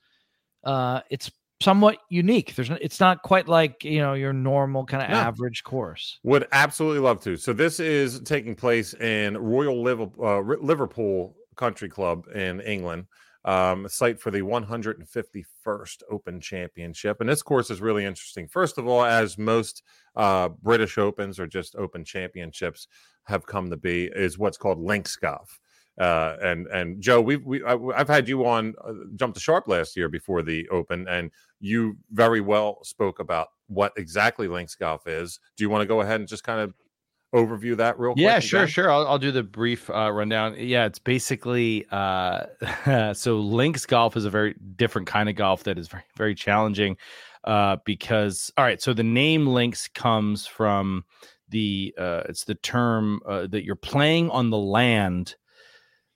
somewhat unique. It's not quite like, your normal kind of average course. Would absolutely love to. So this is taking place in Royal Liverpool Country Club in England. Site for the 151st Open Championship. And this course is really interesting. First of all, as most British Opens or just Open Championships have come to be, is what's called links golf. And Joe, I've had you on Jump the Sharp last year before the Open, and you very well spoke about what exactly links golf is. Do you want to go ahead and just kind of overview that real quick? Yeah, sure. I'll do the brief rundown. Yeah, it's basically so links golf is a very different kind of golf that is very, very challenging because so the name links comes from the it's the term that you're playing on the land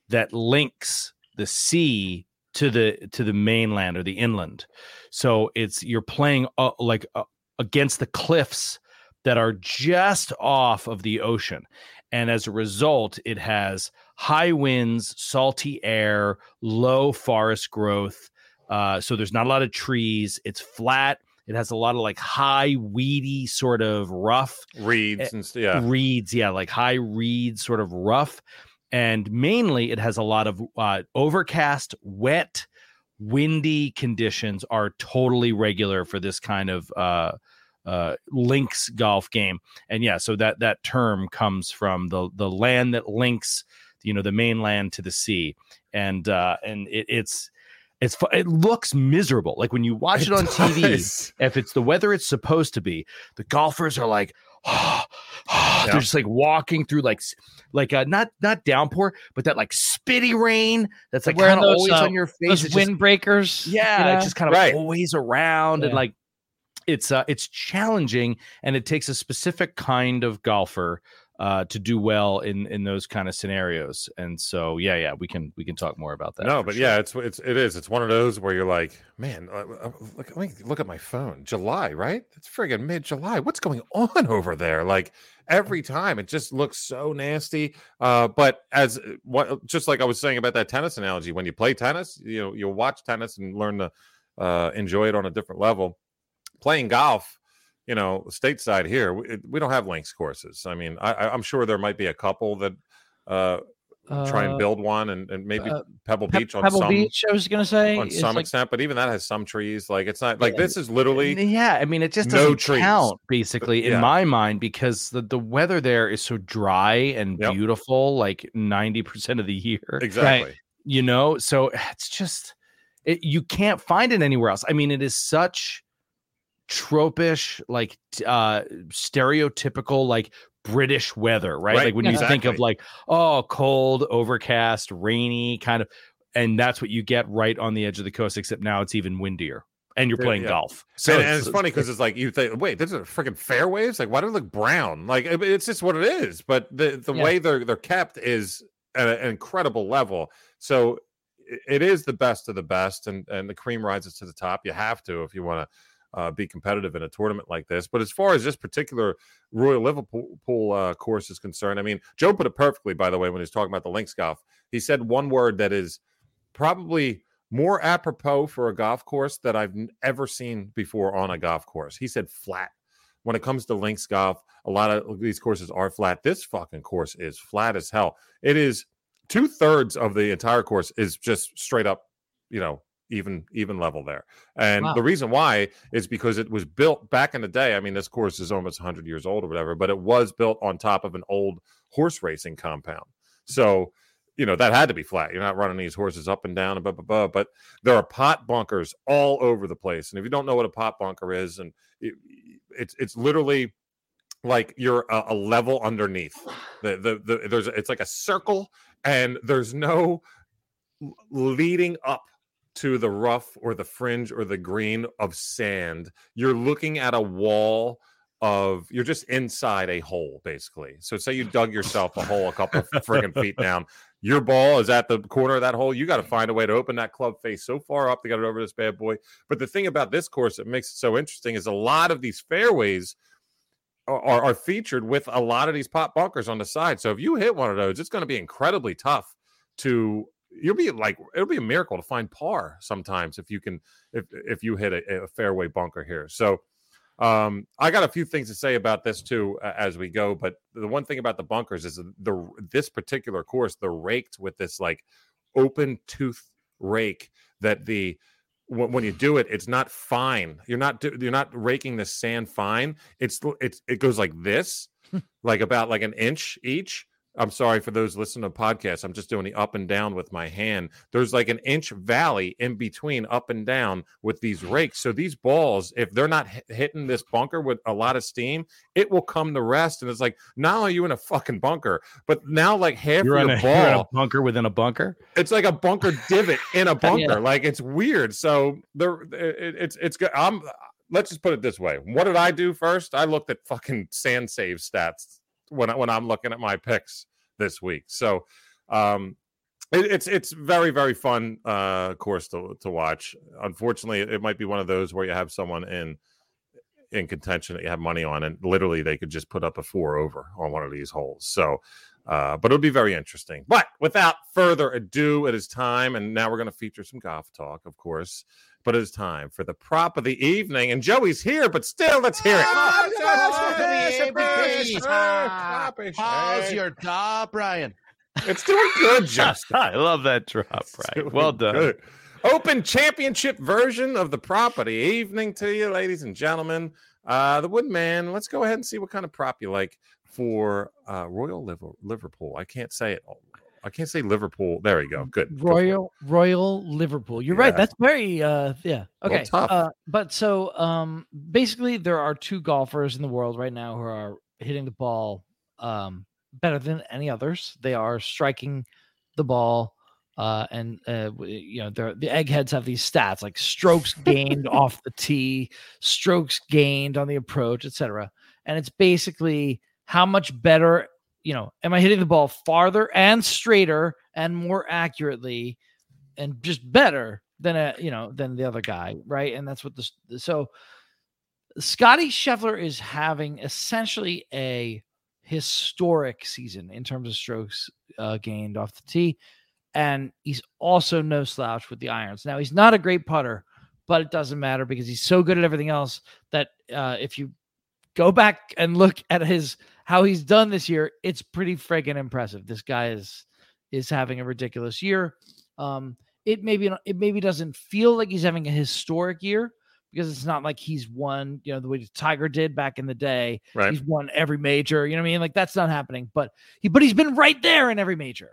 that links the sea to the mainland or the inland. So it's you're playing against the cliffs that are just off of the ocean. And as a result, it has high winds, salty air, low forest growth. So there's not a lot of trees. It's flat. It has a lot of like high weedy sort of rough reeds. Like high reeds, sort of rough. And mainly it has a lot of overcast, wet, windy conditions are totally regular for this kind of links golf game. And yeah, so that term comes from the land that links, the mainland to the sea. And it looks miserable. Like when you watch it on TV, if it's the weather it's supposed to be, the golfers are like, they're just like walking through like not downpour, but that like spitty rain that's like kind of always on your face. Those windbreakers. It's just kind of always around and like, it's challenging, and it takes a specific kind of golfer to do well in those kind of scenarios. And so, yeah, we can talk more about that. No, but sure. Yeah, it's one of those where you're like, man, let me look at my phone. July, right? It's friggin' mid-July. What's going on over there? Like every time, it just looks so nasty. But just like I was saying about that tennis analogy, when you play tennis, you know, you'll watch tennis and learn to enjoy it on a different level. Playing golf, you know, stateside here, we don't have links courses. I mean, I'm sure there might be a couple that try and build one, and maybe Pebble Beach on Pebble some. Pebble Beach, I was going to say, on some extent, but even that has some trees. Like it's not like this is literally. Yeah, I mean, it just doesn't count basically in my mind because the weather there is so dry and beautiful, like 90% of the year. Exactly. Right? You know, so it's just you can't find it anywhere else. I mean, it is such tropish, like stereotypical, like British weather, right? Like when you think of like, oh, cold, overcast, rainy kind of, and that's what you get right on the edge of the coast, except now it's even windier and you're playing golf. So and it's funny because it's like, you think, wait, these are freaking fairways. Like, why do they look brown? Like, it's just what it is. But the way they're kept is an incredible level. So it is the best of the best, and the cream rises to the top. You have to, if you want to be competitive in a tournament like this. But as far as this particular Royal Liverpool course is concerned, I mean, Joe put it perfectly, by the way, when he was talking about the links golf. He said one word that is probably more apropos for a golf course that I've ever seen before on a golf course. He said flat. When it comes to links golf, a lot of these courses are flat. This fucking course is flat as hell. It is 2/3 of the entire course is just straight up, you know, even level there. And the reason why is because it was built back in the day. I mean, this course is almost 100 years old or whatever, but it was built on top of an old horse racing compound. So, you know, that had to be flat. You're not running these horses up and down and blah, blah, blah. But there are pot bunkers all over the place. And if you don't know what a pot bunker is, and it's literally like you're a level underneath. It's like a circle, and there's no leading up to the rough or the fringe or the green of sand. You're looking at a wall of, you're just inside a hole, basically. So say you dug yourself a hole a couple of friggin' feet down. Your ball is at the corner of that hole. You got to find a way to open that club face so far up to get it over this bad boy. But the thing about this course that makes it so interesting is a lot of these fairways are featured with a lot of these pot bunkers on the side. So if you hit one of those, it's going to be incredibly tough to... You'll be like, it'll be a miracle to find par sometimes if you can, if you hit a fairway bunker here. So I got a few things to say about this too as we go. But the one thing about the bunkers is this particular course, they're raked with this like open tooth rake that when you do it, it's not fine. You're not raking the sand fine. It goes like this, like about like an inch each. I'm sorry for those listening to podcasts. I'm just doing the up and down with my hand. There's like an inch valley in between up and down with these rakes. So these balls, if they're not hitting this bunker with a lot of steam, it will come to rest. And it's like, not only are you in a fucking bunker, but now like half your ball. You're in a bunker within a bunker? It's like a bunker divot in a bunker. Yeah. Like it's weird. So it's good. Let's just put it this way. What did I do first? I looked at fucking sand save stats when I'm looking at my picks this week. So it's very, very fun course to watch. Unfortunately, it might be one of those where you have someone in contention that you have money on, and literally they could just put up a 4-over on one of these holes. So, but it'll be very interesting. But without further ado, it is time, and now we're going to feature some golf talk, of course. But it is time for the prop of the evening. And Joey's here, but still, let's hear it. How's your drop, Brian? It's doing good, Justin. I love that drop, Brian. Well done. Good. Open championship version of the prop of the evening to you, ladies and gentlemen. The Woodman, let's go ahead and see what kind of prop you like for Royal Liverpool. I can't say it all. I can't say Liverpool. There you go. Good. Royal Liverpool. You're right. That's very, okay. But so basically there are two golfers in the world right now who are hitting the ball better than any others. They are striking the ball the eggheads have these stats like strokes gained off the tee, strokes gained on the approach, etc. And it's basically how much better you know, am I hitting the ball farther and straighter and more accurately and just better than a, you know, than the other guy, right? And that's what this, so Scotty Scheffler is having essentially a historic season in terms of strokes gained off the tee. And he's also no slouch with the irons. Now, he's not a great putter, but it doesn't matter because he's so good at everything else that if you go back and look at his, how he's done this year, it's pretty friggin' impressive. This guy is having a ridiculous year. It maybe doesn't feel like he's having a historic year because it's not like he's won, you know, the way Tiger did back in the day. Right. He's won every major, you know what I mean? Like that's not happening, but he's been right there in every major.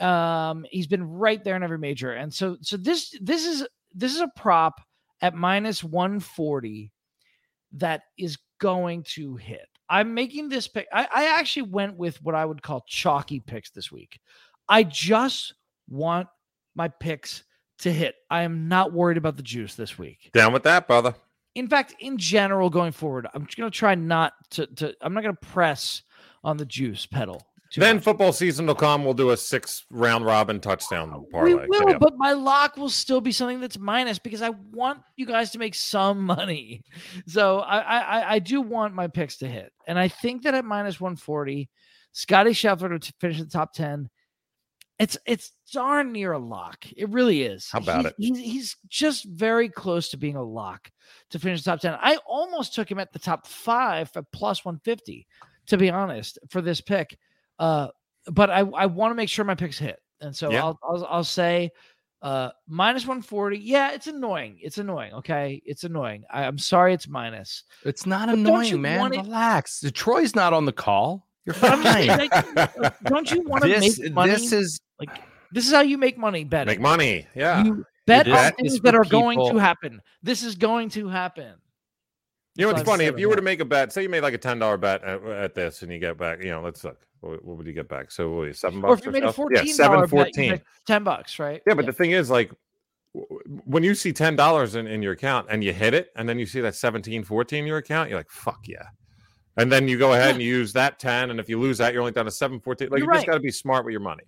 He's been right there in every major. And so this is a prop at minus 140 that is going to hit. I'm making this pick. I actually went with what I would call chalky picks this week. I just want my picks to hit. I am not worried about the juice this week. Down with that, brother. In fact, in general, going forward, I'm just going to try I'm not going to press on the juice pedal. Then footballseason.com will do a 6 round robin touchdown parlay. We will, but my lock will still be something that's minus because I want you guys to make some money. So I do want my picks to hit. And I think that at minus 140, Scotty Scheffler to finish in the top 10, it's darn near a lock. It really is. How about it? He's just very close to being a lock to finish the top 10. I almost took him at the top 5 at plus 150, to be honest, for this pick. But I want to make sure my picks hit. And so yeah. I'll say minus 140. Yeah, it's annoying. It's annoying. Okay. It's annoying. I'm sorry. It's minus. It's not but annoying, man. Relax. Troy's not on the call. You're fine. Like, don't you want to make money? This is how you make money betting. Make money. Yeah. You bet on things that are going to happen. This is going to happen. You know what's funny? If you were to make a bet, say you made like a $10 bet at this and you get back, you know, let's look. What would you get back? So $7. Or if you made a $14, $7.14, $10, right? Yeah, but the thing is, like, when you see $10 in your account and you hit it, and then you see that $17.14 in your account, you're like, fuck yeah. And then you go ahead and you use that 10, and if you lose that, you're only down to $7.14. Like, you just got to be smart with your money.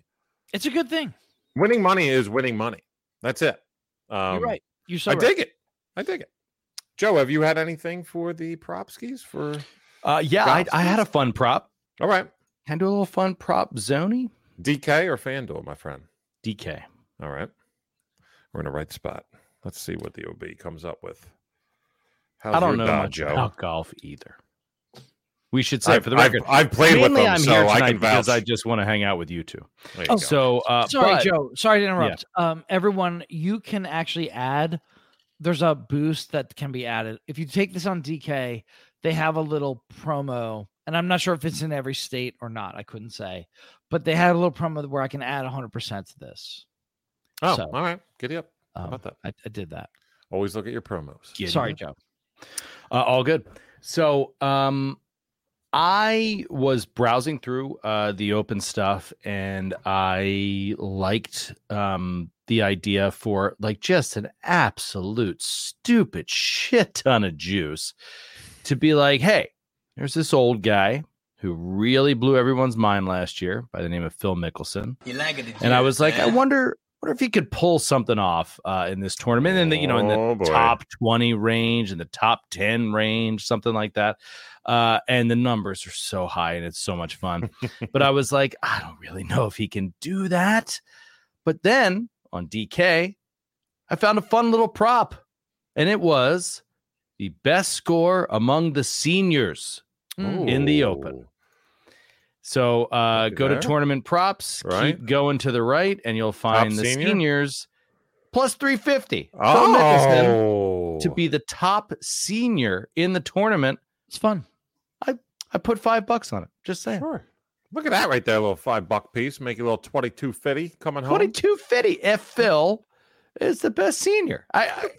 It's a good thing. Winning money is winning money. That's it. You're right. You're so dig it. I dig it. Joe, have you had anything for the prop skis? I had a fun prop. All right. Can do a little fun prop zony. DK or FanDuel, my friend? DK. All right. We're in the right spot. Let's see what the OB comes up with. I don't know much about golf either. We should say for the record. I've played with them, so I can vouch. Because I just want to hang out with you two. Joe. Sorry to interrupt. Yeah. Everyone, you can actually add. There's a boost that can be added. If you take this on DK, they have a little promo. And I'm not sure if it's in every state or not. I couldn't say. But they had a little promo where I can add 100% to this. Oh, all right. Giddy up. How about that? I did that. Always look at your promos. Sorry, Joe. All good. So I was browsing through the open stuff, and I liked the idea for like just an absolute stupid shit ton of juice to be like, hey, there's this old guy who really blew everyone's mind last year by the name of Phil Mickelson. And I was like, I wonder if he could pull something off in this tournament and in the top 20 range and the top 10 range, something like that. And the numbers are so high and it's so much fun. But I was like, I don't really know if he can do that. But then on DK, I found a fun little prop, and it was the best score among the seniors. Ooh. In the open. So go to tournament props, keep going to the right, and you'll find top the seniors plus 350. Oh, to be the top senior in the tournament. It's fun. I put $5 on it. Just saying. Sure. Look at that right there, a little $5 piece, make it a little 2250 coming home. 2250 if Phil is the best senior. I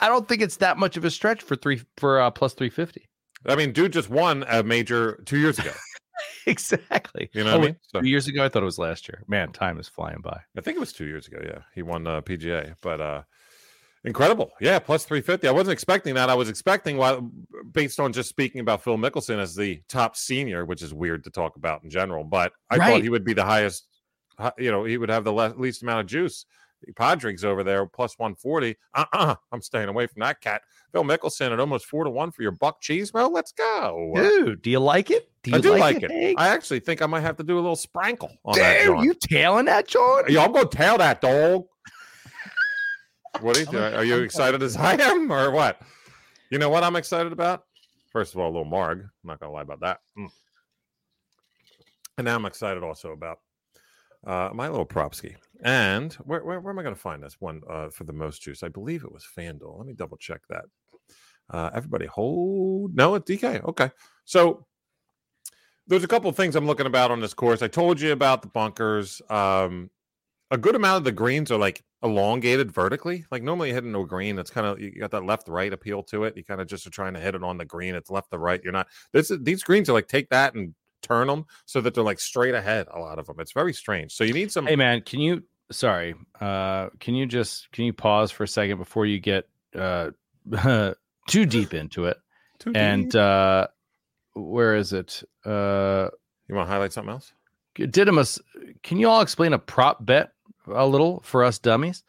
don't think it's that much of a stretch for plus 350. I mean, dude just won a major 2 years ago. Exactly. You know what I mean? So, 2 years ago? I thought it was last year. Man, time is flying by. I think it was 2 years ago, yeah. He won PGA. But Incredible. Yeah, plus 350. I wasn't expecting that. I was expecting, based on just speaking about Phil Mickelson as the top senior, which is weird to talk about in general, but I thought he would be the highest, you know, he would have the least amount of juice. Padres over there, plus 140. I'm staying away from that cat. Phil Mickelson at almost 4-1 for your buck cheese, bro. Let's go. Dude, do you like it? I do like it. I actually think I might have to do a little sprinkle on that, John. You tailing that, John? Yeah, I'm going to tail that, dog. What are you excited as I am, or what? You know what I'm excited about? First of all, a little marg. I'm not going to lie about that. And now I'm excited also about my little propski. And where am I going to find this one for the most juice? I believe it was FanDuel. Let me double check that. Everybody hold. No, it's DK. Okay. So there's a couple of things I'm looking about on this course. I told you about the bunkers. A good amount of the greens are like elongated vertically. Like normally hitting a green, that's kind of, you got that left-right appeal to it. You kind of just are trying to hit it on the green. It's left to right. You're not. These greens are like, take that and turn them so that they're like straight ahead, a lot of them. It's very strange. So you need some. Hey man, can you pause for a second before you get too deep into it? Where is it? You want to highlight something else? Didymus, can you all explain a prop bet a little for us dummies?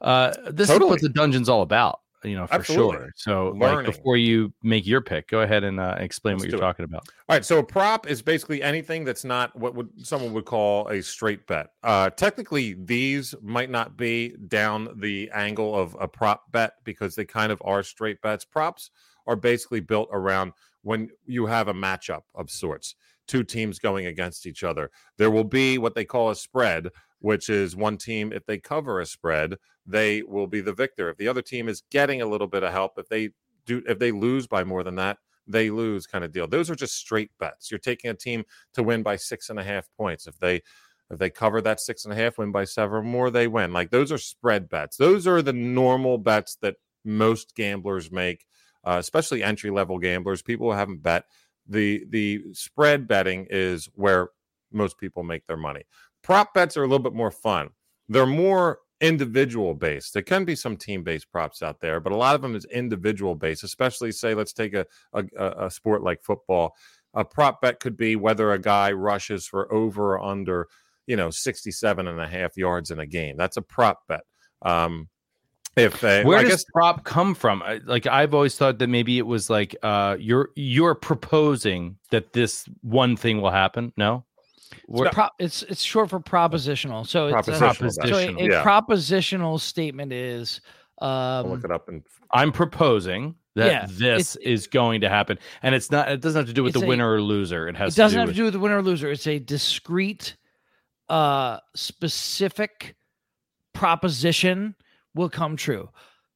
This is what the dungeon's all about, you know, for sure. So like, before you make your pick, go ahead and explain what you're talking about. All right. So a prop is basically anything that's not what someone would call a straight bet. Technically, these might not be down the angle of a prop bet because they kind of are straight bets. Props are basically built around when you have a matchup of sorts, two teams going against each other. There will be what they call a spread, which is one team, if they cover a spread, they will be the victor. If the other team is getting a little bit of help, if they lose by more than that, they lose kind of deal. Those are just straight bets. You're taking a team to win by 6.5 points. If they cover that 6.5, win by 7 or more, they win. Like, those are spread bets. Those are the normal bets that most gamblers make, especially entry-level gamblers, people who haven't bet. The spread betting is where most people make their money. Prop bets are a little bit more fun. They're more individual based. There can be some team based props out there, but a lot of them is individual based, especially, say, let's take a sport like football. A prop bet could be whether a guy rushes for over or under, 67.5 yards in a game. That's a prop bet. Where does prop come from? I've always thought that maybe it was like you're proposing that this one thing will happen. No? It's short for propositional. So a propositional statement is I'll look it up, and I'm proposing that this is going to happen, and it's not. It doesn't have to do with the winner or loser. It doesn't have to do with the winner or loser. It's a discrete, specific proposition will come true.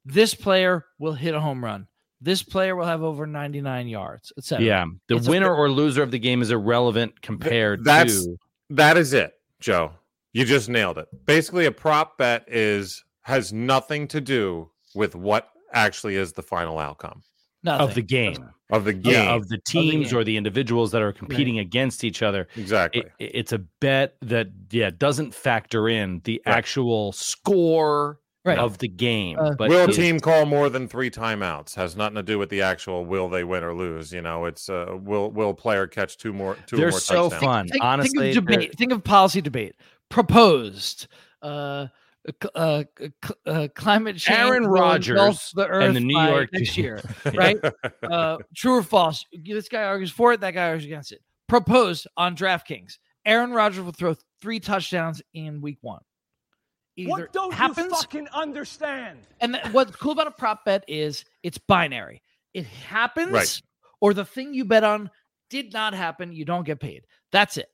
This player will hit a home run. This player will have over 99 yards, etc. Yeah, it's winner or loser of the game is irrelevant compared to... That is it, Joe. You just nailed it. Basically, a prop bet has nothing to do with what actually is the final outcome. Nothing. Of the game. Of the game. Yeah, of the teams or the individuals that are competing against each other. Exactly. It's a bet that doesn't factor in the actual score... Right. Of the game. But will a team call more than 3 timeouts? Has nothing to do with the actual will they win or lose. You know, it's will a player catch two more touchdowns. They're so fun. Honestly, think of policy debate. Proposed. Climate change. Aaron Rodgers and the New York this year. Right? True or false? This guy argues for it. That guy argues against it. Proposed on DraftKings. Aaron Rodgers will throw 3 touchdowns in week 1. What don't you fucking understand? And what's cool about a prop bet is it's binary. It happens, right, or the thing you bet on did not happen. You don't get paid. That's it.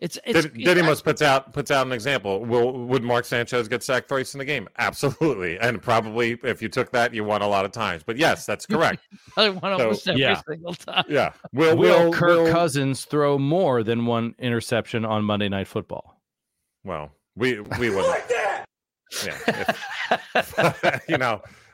It's Didymus puts out an example. Would Mark Sanchez get sacked thrice in the game? Absolutely, and probably if you took that, you won a lot of times. But yes, that's correct. I won almost every single time. Yeah. Will Kirk Cousins throw more than 1 interception on Monday Night Football? Well, we wouldn't. Yeah,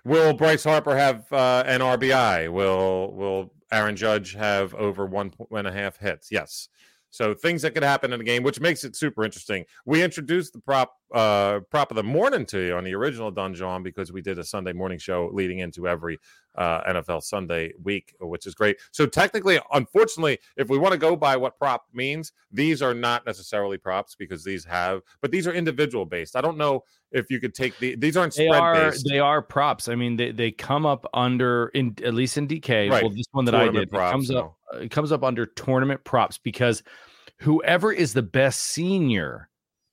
will Bryce Harper have an RBI? Will Aaron Judge have over 1.5 hits? Yes. So things that could happen in a game, which makes it super interesting. We introduced the prop prop of the morning to you on the original Dungeon, because we did a Sunday morning show leading into every NFL Sunday week, which is great. So technically, unfortunately, if we want to go by what prop means, these are not necessarily props because these have, but these are individual based. I don't know if you could take these aren't spread based. They are props. I mean, they come up under, in at least in DK, right. Well, this one that tournament I did props, it comes up under tournament props because whoever is the best senior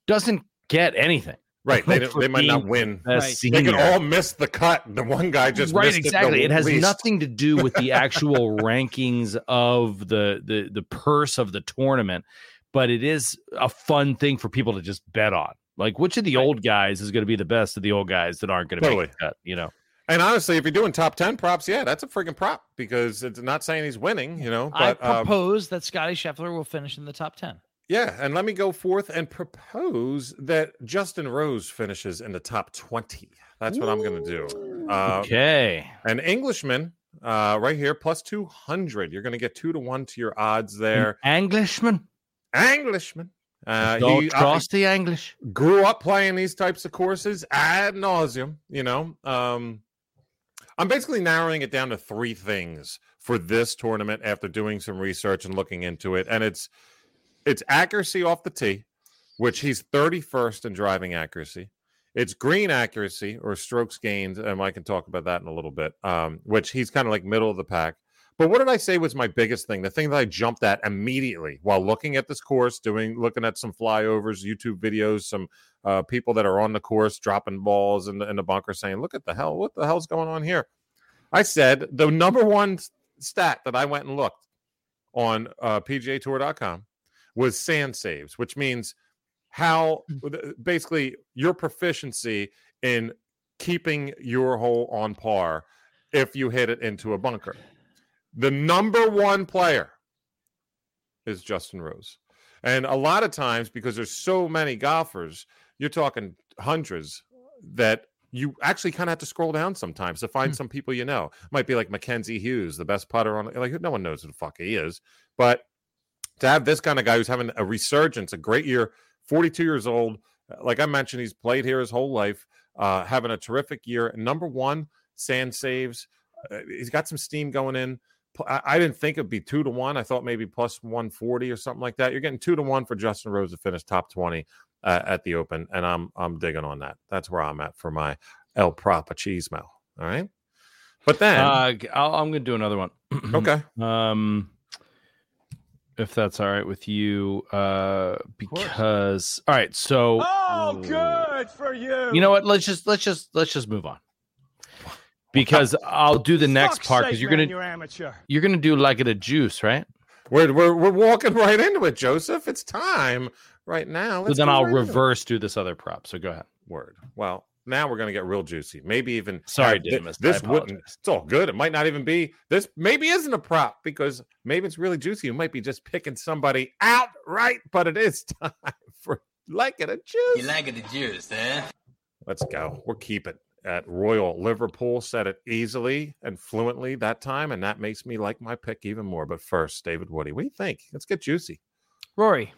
doesn't get anything. Right. They might not win. Right. They could all miss the cut. The one guy just right, missed exactly. It has least. Nothing to do with the actual rankings of the purse of the tournament, but it is a fun thing for people to just bet on. Like, which of the old guys is going to be the best of the old guys that aren't going to make the cut, you know? And honestly, if you're doing top 10 props, yeah, that's a freaking prop because it's not saying he's winning, you know. But, I propose that Scotty Scheffler will finish in the top 10. Yeah, and let me go forth and propose that Justin Rose finishes in the top 20. That's what I'm going to do. Okay. An Englishman right here, plus 200. You're going to get 2-1 to your odds there. An Englishman? Englishman. Don't trust the English. Grew up playing these types of courses ad nauseum, you know. I'm basically narrowing it down to three things for this tournament after doing some research and looking into it. And it's accuracy off the tee, which he's 31st in driving accuracy. It's green accuracy or strokes gained, and I can talk about that in a little bit, which he's kind of like middle of the pack. But what did I say was my biggest thing? The thing that I jumped at immediately while looking at this course, looking at some flyovers, YouTube videos, some people that are on the course dropping balls in the bunker saying, look at the hell, what the hell's going on here? I said the number one stat that I went and looked on PGATour.com was sand saves, which means how basically your proficiency in keeping your hole on par if you hit it into a bunker. The number one player is Justin Rose. And a lot of times, because there's so many golfers, you're talking hundreds, that you actually kind of have to scroll down sometimes to find some people you know. Might be like Mackenzie Hughes, the best putter on, like, no one knows who the fuck he is. But to have this kind of guy who's having a resurgence, a great year, 42 years old, like I mentioned, he's played here his whole life, having a terrific year. Number one, sand saves. He's got some steam going in. I didn't think it'd be 2-1. I thought maybe plus 140 or something like that. You're getting 2-1 for Justin Rose to finish top 20 at the Open, and I'm digging on that. That's where I'm at for my El Propacismo. All right, but then I'm going to do another one. Okay, if that's all right with you, because all right. So good for you. You know what? Let's just move on. Because I'll do the next part because you're gonna do like it a juice, right? We're walking right into it, Joseph. It's time right now. So then I'll reverse do this other prop. So go ahead. Word. Well, now we're gonna get real juicy. Maybe even sorry, Didymus. This wouldn't. It's all good. It might not even be this. Maybe isn't a prop because maybe it's really juicy. You might be just picking somebody outright, but it is time for like it a juice. You like it a juice, huh? Let's go. We'll keep it. At Royal Liverpool, said it easily and fluently that time, and that makes me like my pick even more. But first, David Woody, what do you think? Let's get juicy. Rory.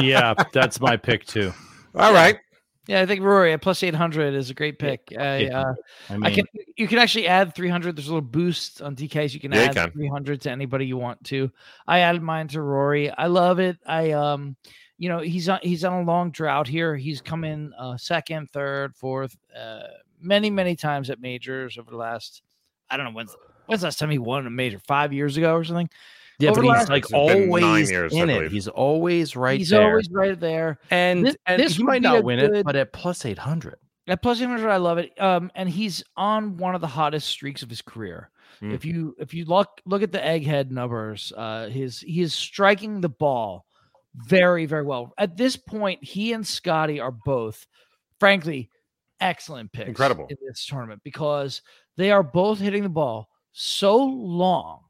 Yeah, that's my pick too. All right. Yeah, I think Rory at plus 800 is a great pick. You can actually add 300. There's a little boost on DKs. You can add 300 to anybody you want to. I added mine to Rory. I love it. You know, he's on a long drought here. He's come in second, third, fourth, many, many times at majors over the last, I don't know, when's the last time he won a major? 5 years ago or something? Yeah, over but he's like always in it. He's always right there. He's always right there. And this he might not win it, but at plus 800. At plus 800, I love it. And he's on one of the hottest streaks of his career. Mm-hmm. If you look at the egghead numbers, he is striking the ball very, very well. At this point, he and Scotty are both, frankly, excellent picks. Incredible. In this tournament because they are both hitting the ball so long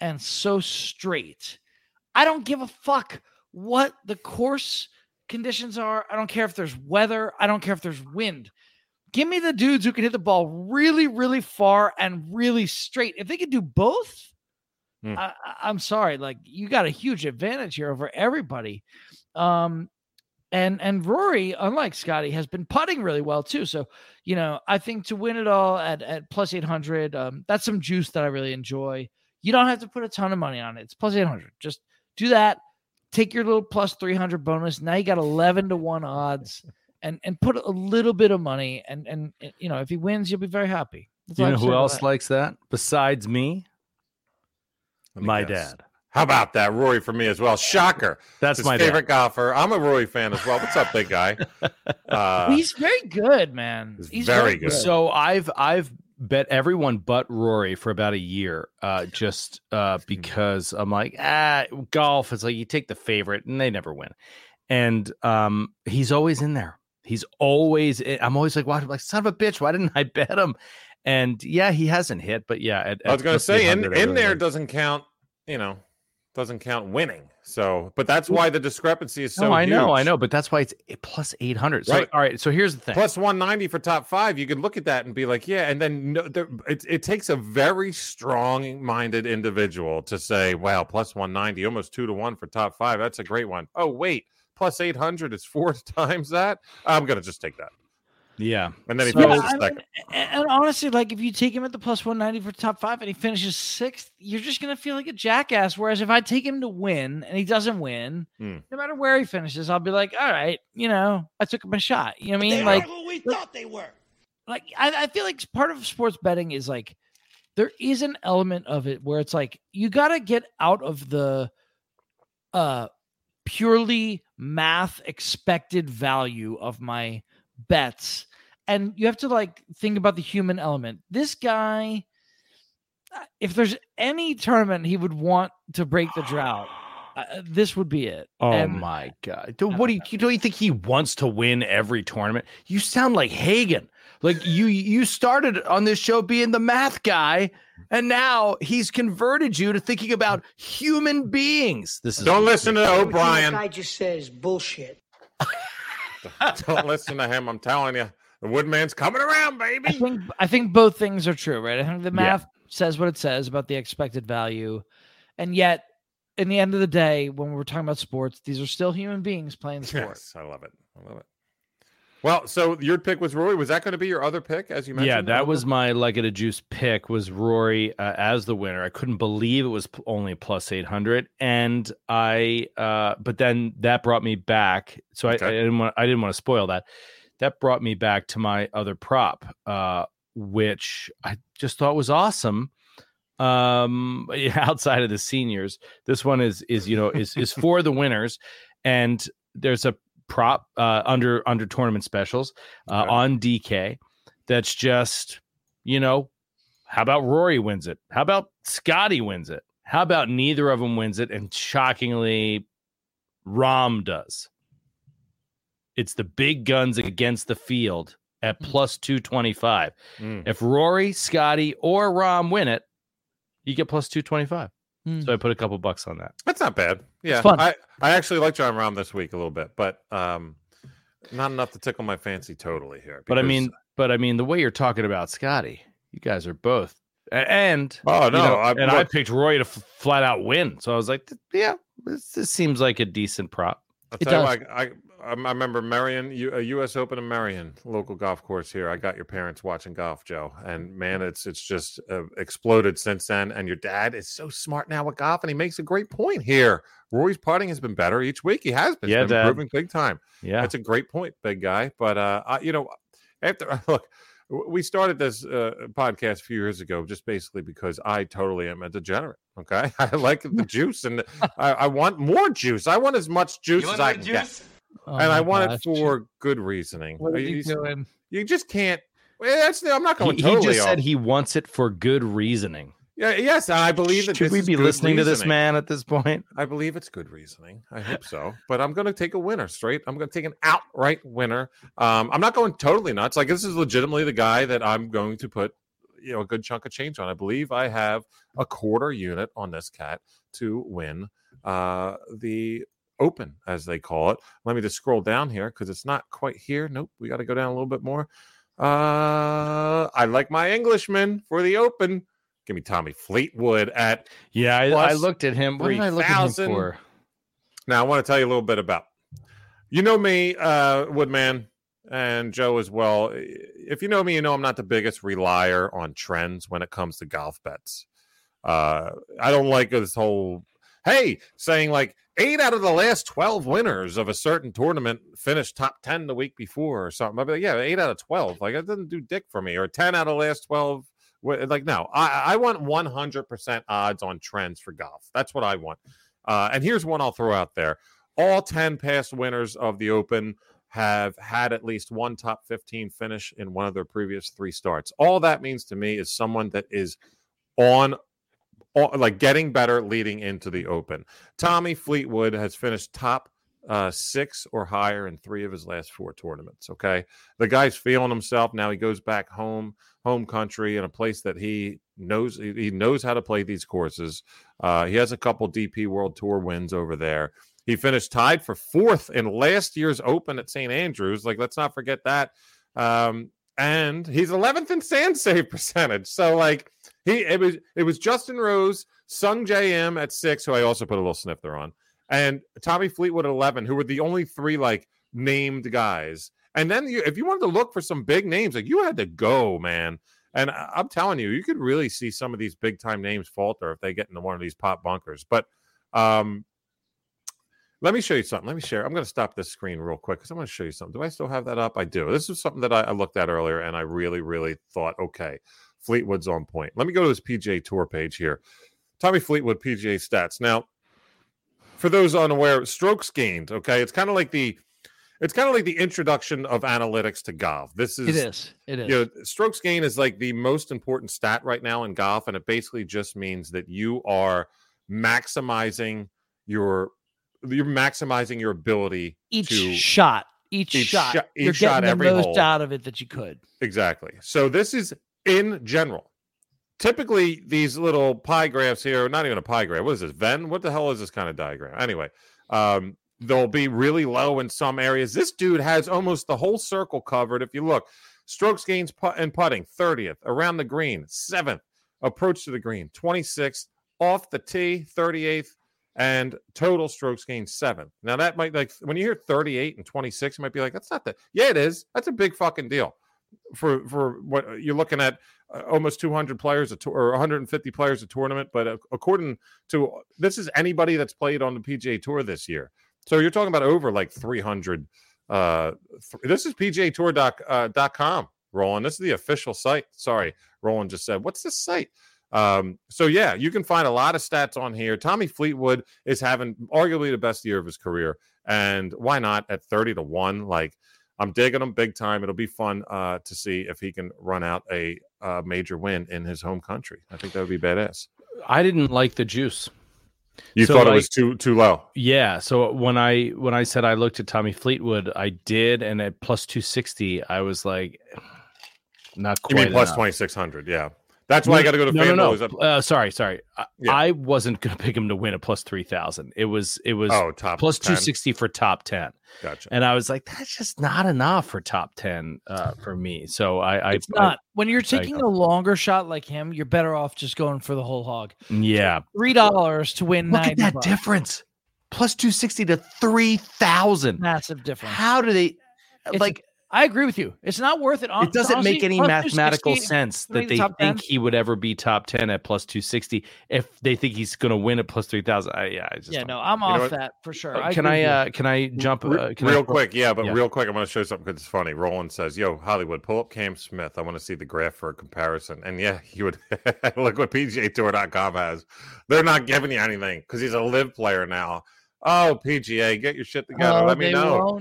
and so straight. I don't give a fuck what the course conditions are. I don't care if there's weather. I don't care if there's wind. Give me the dudes who can hit the ball really, really far and really straight. If they can do both, I'm sorry, like you got a huge advantage here over everybody. And Rory, unlike Scotty, has been putting really well too. So, you know, I think to win it all at plus 800, that's some juice that I really enjoy. You don't have to put a ton of money on it. It's plus 800. Just do that. Take your little plus 300 bonus. Now you got 11-1 odds, and put a little bit of money. And you know, if he wins, you'll be very happy. That's you know who else likes that besides me? My dad. How about that? Rory for me as well. Shocker. That's his my favorite golfer. I'm a Rory fan as well. What's up, big guy? He's very good, man. He's very good. So I've bet everyone but Rory for about a year, just because I'm like, golf is like you take the favorite and they never win. And he's always in there. He's always in. I'm always like, watching, like, son of a bitch, why didn't I bet him? And yeah, he hasn't hit, but yeah. I was going to say, in there doesn't count, you know. Doesn't count winning, so but that's why the discrepancy is so. I know, but that's why it's plus 800. So, right. All right, so here's the thing: plus 190 for top five. You can look at that and be like, yeah, and then no, it takes a very strong-minded individual to say, wow, plus 190, almost 2-1 for top five. That's a great one. Oh wait, plus 800 is 4 times that. I'm gonna just take that. Yeah, and then he finishes second. And honestly, like if you take him at the plus 190 for top five and he finishes 6th, you're just gonna feel like a jackass. Whereas if I take him to win and he doesn't win, no matter where he finishes, I'll be like, all right, you know, I took him a shot. You know what I mean? They like what we thought they were. Like I feel like part of sports betting is like there is an element of it where it's like you gotta get out of the purely math expected value of my bets, and you have to like think about the human element. This guy, if there's any tournament he would want to break the drought, this would be it. Oh my god, dude, what do you don't you think he wants to win every tournament? You sound like Hagen. Like you started on this show being the math guy, and now he's converted you to thinking about human beings. This is don't listen to O'Brien. I just says bullshit. Don't listen to him. I'm telling you, the Woodman's coming around, baby. I think both things are true, right? I think the math says what it says about the expected value, and yet, in the end of the day, when we're talking about sports, these are still human beings playing sports. Yes, I love it. I love it. Well, so your pick was Rory. Was that going to be your other pick, as you mentioned? Yeah, that was my Leg of the Juice pick. Was Rory as the winner? I couldn't believe it was only plus 800, and I. But then that brought me back. So okay. I didn't want to spoil that. That brought me back to my other prop, which I just thought was awesome. Outside of the seniors, this one is for the winners, and there's a prop under tournament specials on DK. That's just, you know, how about Rory wins it? How about Scotty wins it? How about neither of them wins it? And shockingly, Rom does. It's the big guns against the field at plus 225. If Rory, Scotty, or Rom win it, you get plus 225. So I put a couple bucks on that. That's not bad. Yeah, I actually like John Rom this week a little bit, but not enough to tickle my fancy totally here. Because... But I mean, the way you're talking about Scotty, you guys are both and oh no, you know, I picked Roy to flat out win, so I was like, yeah, this seems like a decent prop. I remember Marion, U.S. Open in Marion, local golf course here. I got your parents watching golf, Joe, and man, it's just exploded since then. And your dad is so smart now with golf, and he makes a great point here. Rory's putting has been better each week. He has been, he's been improving big time. Yeah, that's a great point, big guy. But we started this podcast a few years ago just basically because I totally am a degenerate. Okay, I like the juice, and I want more juice. I want as much juice as I can get. Oh and I want it for good reasoning. What are you doing? You just can't. I'm not going totally off. He just said he wants it for good reasoning. Yeah. Yes, I believe that. Should we be listening to this man at this point? I believe it's good reasoning. I hope so. But I'm going to take a winner straight. I'm going to take an outright winner. I'm not going totally nuts. Like this is legitimately the guy that I'm going to put, you know, a good chunk of change on. I believe I have a quarter unit on this cat to win the Open, as they call it. Let me just scroll down here because it's not quite here. Nope, we got to go down a little bit more. I like my Englishman for the Open. Give me Tommy Fleetwood at I looked at him. What did I look at him for? Now I want to tell you a little bit about You know me, Woodman, and Joe as well. If you know me, you know I'm not the biggest relier on trends when it comes to golf bets. I don't like this whole, hey, saying like 8 out of the last 12 winners of a certain tournament finished top 10 the week before or something. I'd be like, yeah, 8 out of 12. Like, that doesn't do dick for me. Or 10 out of the last 12. Like, no, I want 100% odds on trends for golf. That's what I want. And here's one I'll throw out there. All 10 past winners of the Open have had at least one top 15 finish in one of their previous 3 starts. All that means to me is someone that is on like getting better leading into the Open. Tommy Fleetwood has finished top 6 or higher in 3 of his last 4 tournaments. Okay. The guy's feeling himself. Now he goes back home country in a place that he knows how to play these courses. He has a couple DP World Tour wins over there. He finished tied for 4th in last year's Open at St. Andrews. Like, let's not forget that. And he's 11th in sand save percentage. So like, It was Justin Rose, Sung J.M. at 6, who I also put a little sniff there on, and Tommy Fleetwood at 11, who were the only 3 like named guys. And then if you wanted to look for some big names, like you had to go, man. And I'm telling you, you could really see some of these big time names falter if they get into one of these pop bunkers. But let me show you something. Let me share. I'm going to stop this screen real quick because I'm going to show you something. Do I still have that up? I do. This is something that I looked at earlier, and I really, really thought, okay, Fleetwood's on point. Let me go to his PGA Tour page here. Tommy Fleetwood, PGA stats. Now, for those unaware, strokes gained. Okay, it's kind of like the introduction of analytics to golf. It is. You know, strokes gained is like the most important stat right now in golf, and it basically just means that you are maximizing your ability each shot. You're getting every the most hole out of it that you could. Exactly. So this is, in general, typically these little pie graphs here, not even a pie graph. What is this, Venn? What the hell is this kind of diagram? Anyway, they'll be really low in some areas. This dude has almost the whole circle covered. If you look, strokes gains and putting, 30th, around the green, 7th, approach to the green, 26th, off the tee, 38th, and total strokes gained, 7th. Now that might, like, when you hear 38 and 26, you might be like, that's not that. Yeah, it is. That's a big fucking deal. For what you're looking at, almost 200 players or 150 players a tournament, but according to this is anybody that's played on the PGA Tour this year. So you're talking about over like 300. This is PGATour.com, Roland. This is the official site. Sorry, Roland just said, "What's this site?" So yeah, you can find a lot of stats on here. Tommy Fleetwood is having arguably the best year of his career, and why not at 30-1? Like, I'm digging him big time. It'll be fun to see if he can run out a major win in his home country. I think that would be badass. I didn't like the juice. You thought it was too low. Yeah. So when I said I looked at Tommy Fleetwood, I did, and at plus 260, I was like, not quite. You mean plus 2,600? Yeah. That's why I got to go to FanDuel. No. Sorry. Yeah. I wasn't going to pick him to win at plus 3,000. It was plus 260 for top 10. Gotcha. And I was like, that's just not enough for top 10 for me. So when you're taking a longer shot like him, you're better off just going for the whole hog. Yeah. $3 to win. Look at that difference. Plus 260 to 3,000. Massive difference. How do they I agree with you. It's not worth it. It doesn't make any mathematical sense that they think he would ever be top 10 at plus 260 if they think he's going to win at plus 3,000. I'm off that for sure. Can I jump real quick? Yeah, but real quick, I'm going to show something because it's funny. Roland says, "Yo, Hollywood, pull up Cam Smith. I want to see the graph for a comparison." And yeah, he would look what PGATour.com has. They're not giving you anything because he's a live player now. Oh, PGA, get your shit together. Let me know.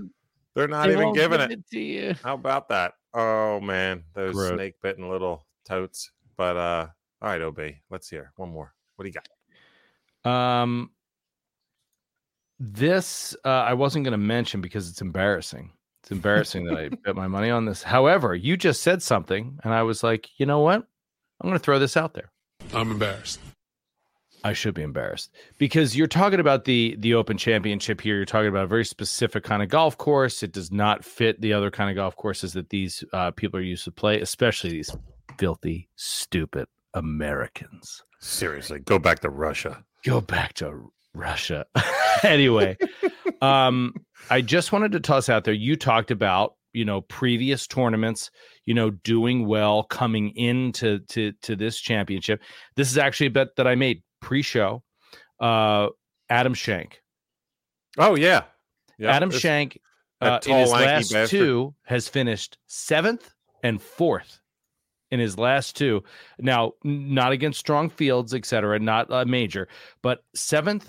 They're not even giving it to you. How about that? Oh, man. Those snake-bitten little totes. But, all right, OB, let's hear one more. What do you got? This I wasn't going to mention because it's embarrassing. It's embarrassing that I bet my money on this. However, you just said something, and I was like, you know what? I'm going to throw this out there. I'm embarrassed. I should be embarrassed because you're talking about the Open Championship here. You're talking about a very specific kind of golf course. It does not fit the other kind of golf courses that these people are used to play, especially these filthy, stupid Americans. Seriously, go back to Russia. Anyway, I just wanted to toss out there, you talked about, you know, previous tournaments, you know, doing well coming into to this championship. This is actually a bet that I made pre-show. Adam Schenk. Oh, yeah. Yeah, Adam Schenk in his last two has finished 7th and 4th in his last two. Now, not against strong fields, et cetera, not a major, but 7th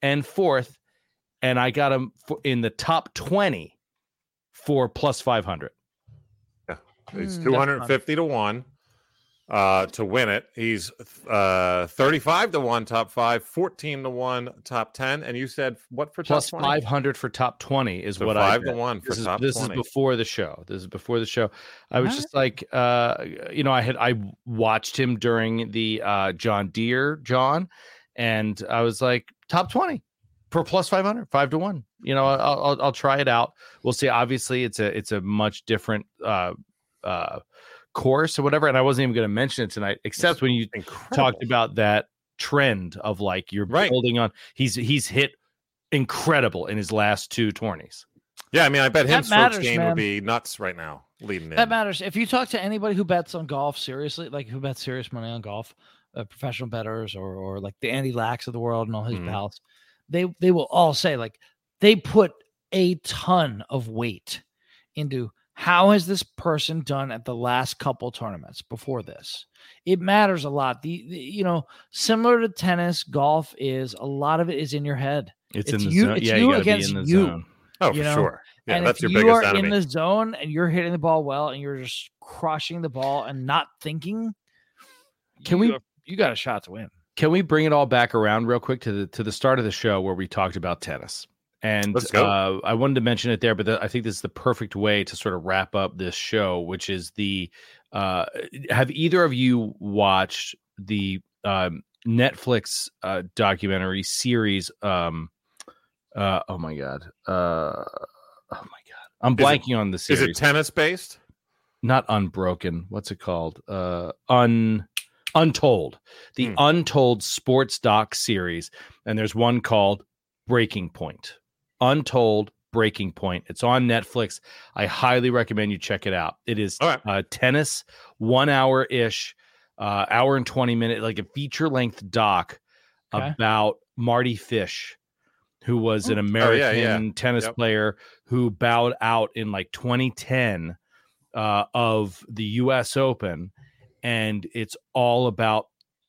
and 4th. And I got him in the top 20 for plus 500. Yeah, he's 250 to 1 to win it. He's 35 to 1 top 5, 14 to 1 top 10. And you said what for top 20? Plus 500 for top 20 is so what I did. 5 to 1 for top 20. This is before the show. I was just like, you know, I watched him during the John Deere, and I was like, top 20. For plus 500, 5 to 1, you know, I'll try it out. We'll see. Obviously, it's a much different course or whatever. And I wasn't even going to mention it tonight, except when you talked about that trend of like you're holding on. He's hit incredible in his last two tourneys. Yeah, I mean, I bet his strokes game would be nuts right now. Leading that in. Matters if you talk to anybody who bets on golf seriously, like who bets serious money on golf, professional bettors or like the Andy Lax of the world and all his pals. They will all say, like, they put a ton of weight into how has this person done at the last couple tournaments before this. It matters a lot. You know, similar to tennis, golf is a lot of it is in your head. It's in the zone. It's you against you. Oh, for sure. Yeah, that's your biggest enemy. If you are in the zone and you're hitting the ball well and you're just crushing the ball and not thinking, you got a shot to win. Can we bring it all back around real quick to the start of the show where we talked about tennis? And I wanted to mention it there, but I think this is the perfect way to sort of wrap up this show, which is the have either of you watched the Netflix documentary series? Oh my god, I'm blanking on the series. Is it tennis based? Not Unbroken. What's it called? Untold, the Untold sports doc series, and there's one called Breaking Point. Untold Breaking Point. It's on Netflix. I highly recommend you check it out. It is tennis, 1 hour ish, hour and 20 minute, like a feature length doc about Marty Fish, who was an American tennis player who bowed out in like 2010 of the U.S. Open. And it's all about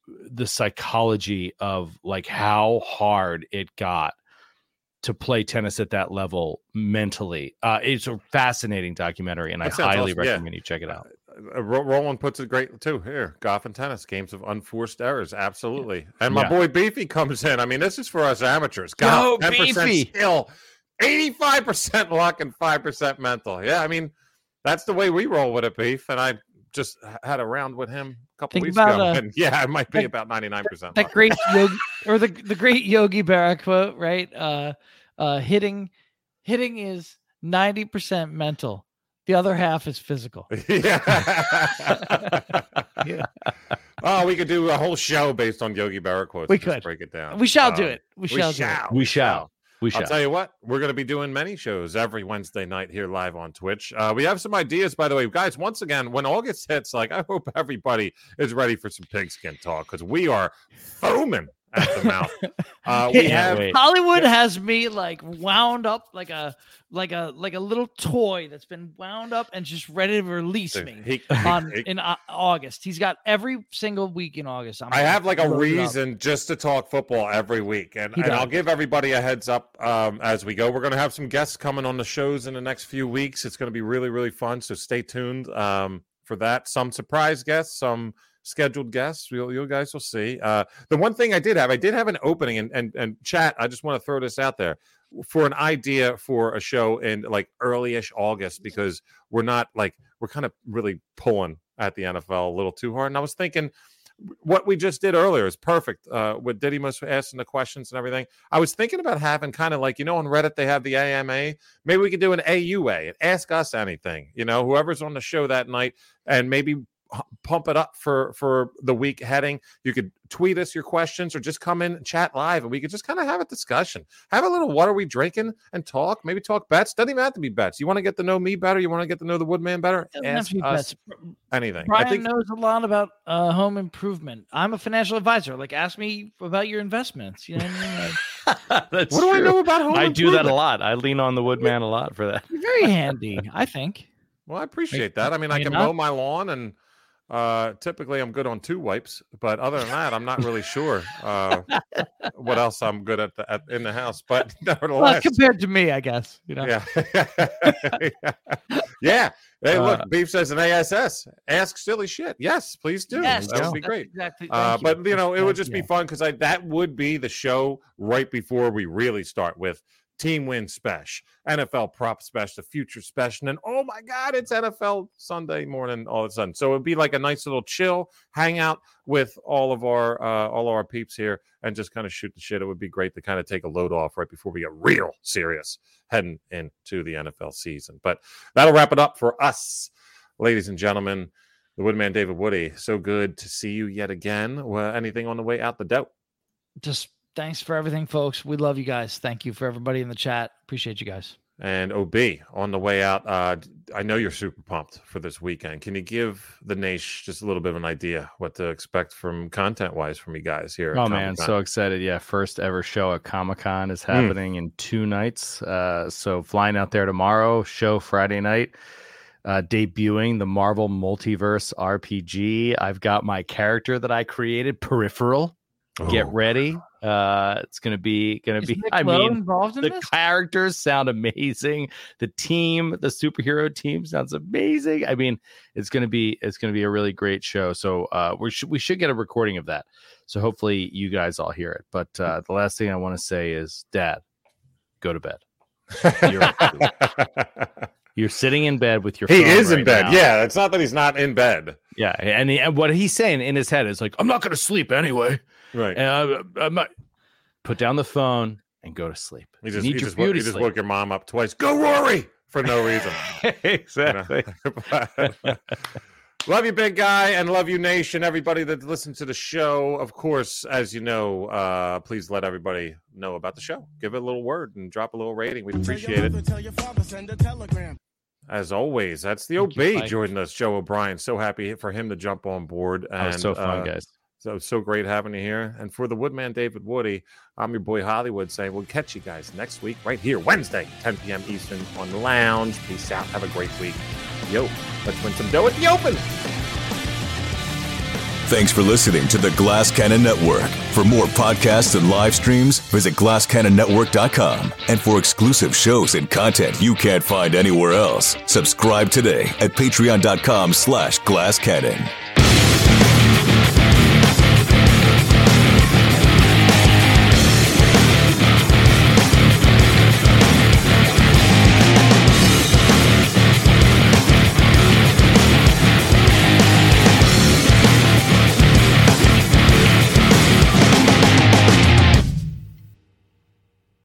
the psychology of like how hard it got to play tennis at that level mentally. It's a fascinating documentary, and I highly recommend you check it out. Roland puts it great too here. Golf and tennis, games of unforced errors. Absolutely. And my boy Beefy comes in. I mean, this is for us amateurs. Golf, 10% skill, 85% luck, and 5% mental. Yeah, I mean, that's the way we roll with it, Beef. And I just had a round with him a couple weeks ago, and it might be about 99%. That great Yogi, or the great Yogi Berra quote, right? Hitting is 90% mental. The other half is physical. Yeah. Oh, we could do a whole show based on Yogi Berra quotes. We could break it down. We shall do it. We shall. I'll tell you what, we're going to be doing many shows every Wednesday night here live on Twitch. We have some ideas, by the way. Guys, once again, when August hits, like, I hope everybody is ready for some pigskin talk because we are foaming at the mouth. Hollywood has me like wound up like a little toy that's been wound up and just ready to release me in August. He's got every single week in August. I have like a reason just to talk football every week, and I'll give everybody a heads up as we go. We're going to have some guests coming on the shows in the next few weeks. It's going to be really, really fun. So stay tuned for that. Some surprise guests, some scheduled guests. You guys will see. The one thing I did have an opening, and chat, I just want to throw this out there for an idea for a show in like early-ish August, because we're kind of really pulling at the NFL a little too hard. And I was thinking what we just did earlier is perfect with Didymos asking the questions and everything. I was thinking about having kind of like, you know, on Reddit they have the AMA. Maybe we could do an AUA and ask us anything, you know, whoever's on the show that night, and maybe pump it up for the week heading. You could tweet us your questions or just come in and chat live, and we could just kind of have a discussion, have a little what are we drinking and talk, maybe talk bets. Doesn't even have to be bets. You want to get to know me better, you want to get to know the Woodman better, ask us anything. Brian knows a lot about home improvement. I'm a financial advisor. Like, ask me about your investments, you know what I mean? That's what do true. I know about home I do that a lot. I lean on the Woodman a lot for that. You're very handy, I think. Well, I appreciate that. I mean, I can mow my lawn, and typically I'm good on 2 wipes, but other than that, I'm not really sure what else I'm good at, in the house. But nevertheless, well, compared to me, I guess. You know? Yeah. Hey, look, Beef says an ASS. Ask silly shit. Yes, please do. Yes, that would be great. Exactly. But you know, it would just be fun because that would be the show right before we really start with Team Win Special, NFL Prop Special, the Future Special, and oh my God, it's NFL Sunday morning all of a sudden. So it'd be like a nice little chill, hang out with all of our peeps here and just kind of shoot the shit. It would be great to kind of take a load off right before we get real serious heading into the NFL season. But that'll wrap it up for us, ladies and gentlemen. The Woodman, David Woody, so good to see you yet again. Well, anything on the way out the dope? Just thanks for everything, folks. We love you guys. Thank you for everybody in the chat. Appreciate you guys. And OB, on the way out, I know you're super pumped for this weekend. Can you give the nation just a little bit of an idea what to expect from content-wise from you guys here? Oh, man, so excited. Yeah, first ever show at Comic-Con is happening in 2 nights. So flying out there tomorrow, show Friday night. Debuting the Marvel Multiverse RPG. I've got my character that I created, Peripheral. Oh. Get ready. It's gonna be. I mean, the characters sound amazing. The team, the superhero team, sounds amazing. I mean, it's gonna be a really great show. So we should get a recording of that. So hopefully you guys all hear it. But the last thing I want to say is, Dad, go to bed. You're sitting in bed with your phone. He is in bed. Yeah, it's not that he's not in bed. Yeah, and what he's saying in his head is like, I'm not going to sleep anyway. Right. I'm not. Put down the phone and go to sleep. You just woke your mom up twice. Go, Rory! For no reason. Exactly. You know? Love you, big guy, and love you, nation. Everybody that listens to the show, of course, as you know, please let everybody know about the show. Give it a little word and drop a little rating. We'd appreciate it. Tell your father, send a telegram. As always, that's the OB joining us, Joe O'Brien. So happy for him to jump on board. And, that was so fun, guys. So great having you here. And for the Woodman, David Woody, I'm your boy Hollywood saying we'll catch you guys next week right here, Wednesday, 10 p.m. Eastern on the Lounge. Peace out. Have a great week. Yo, let's win some dough at the Open. Thanks for listening to the Glass Cannon Network. For more podcasts and live streams, visit glasscannonnetwork.com. And for exclusive shows and content you can't find anywhere else, subscribe today at patreon.com/glasscannon.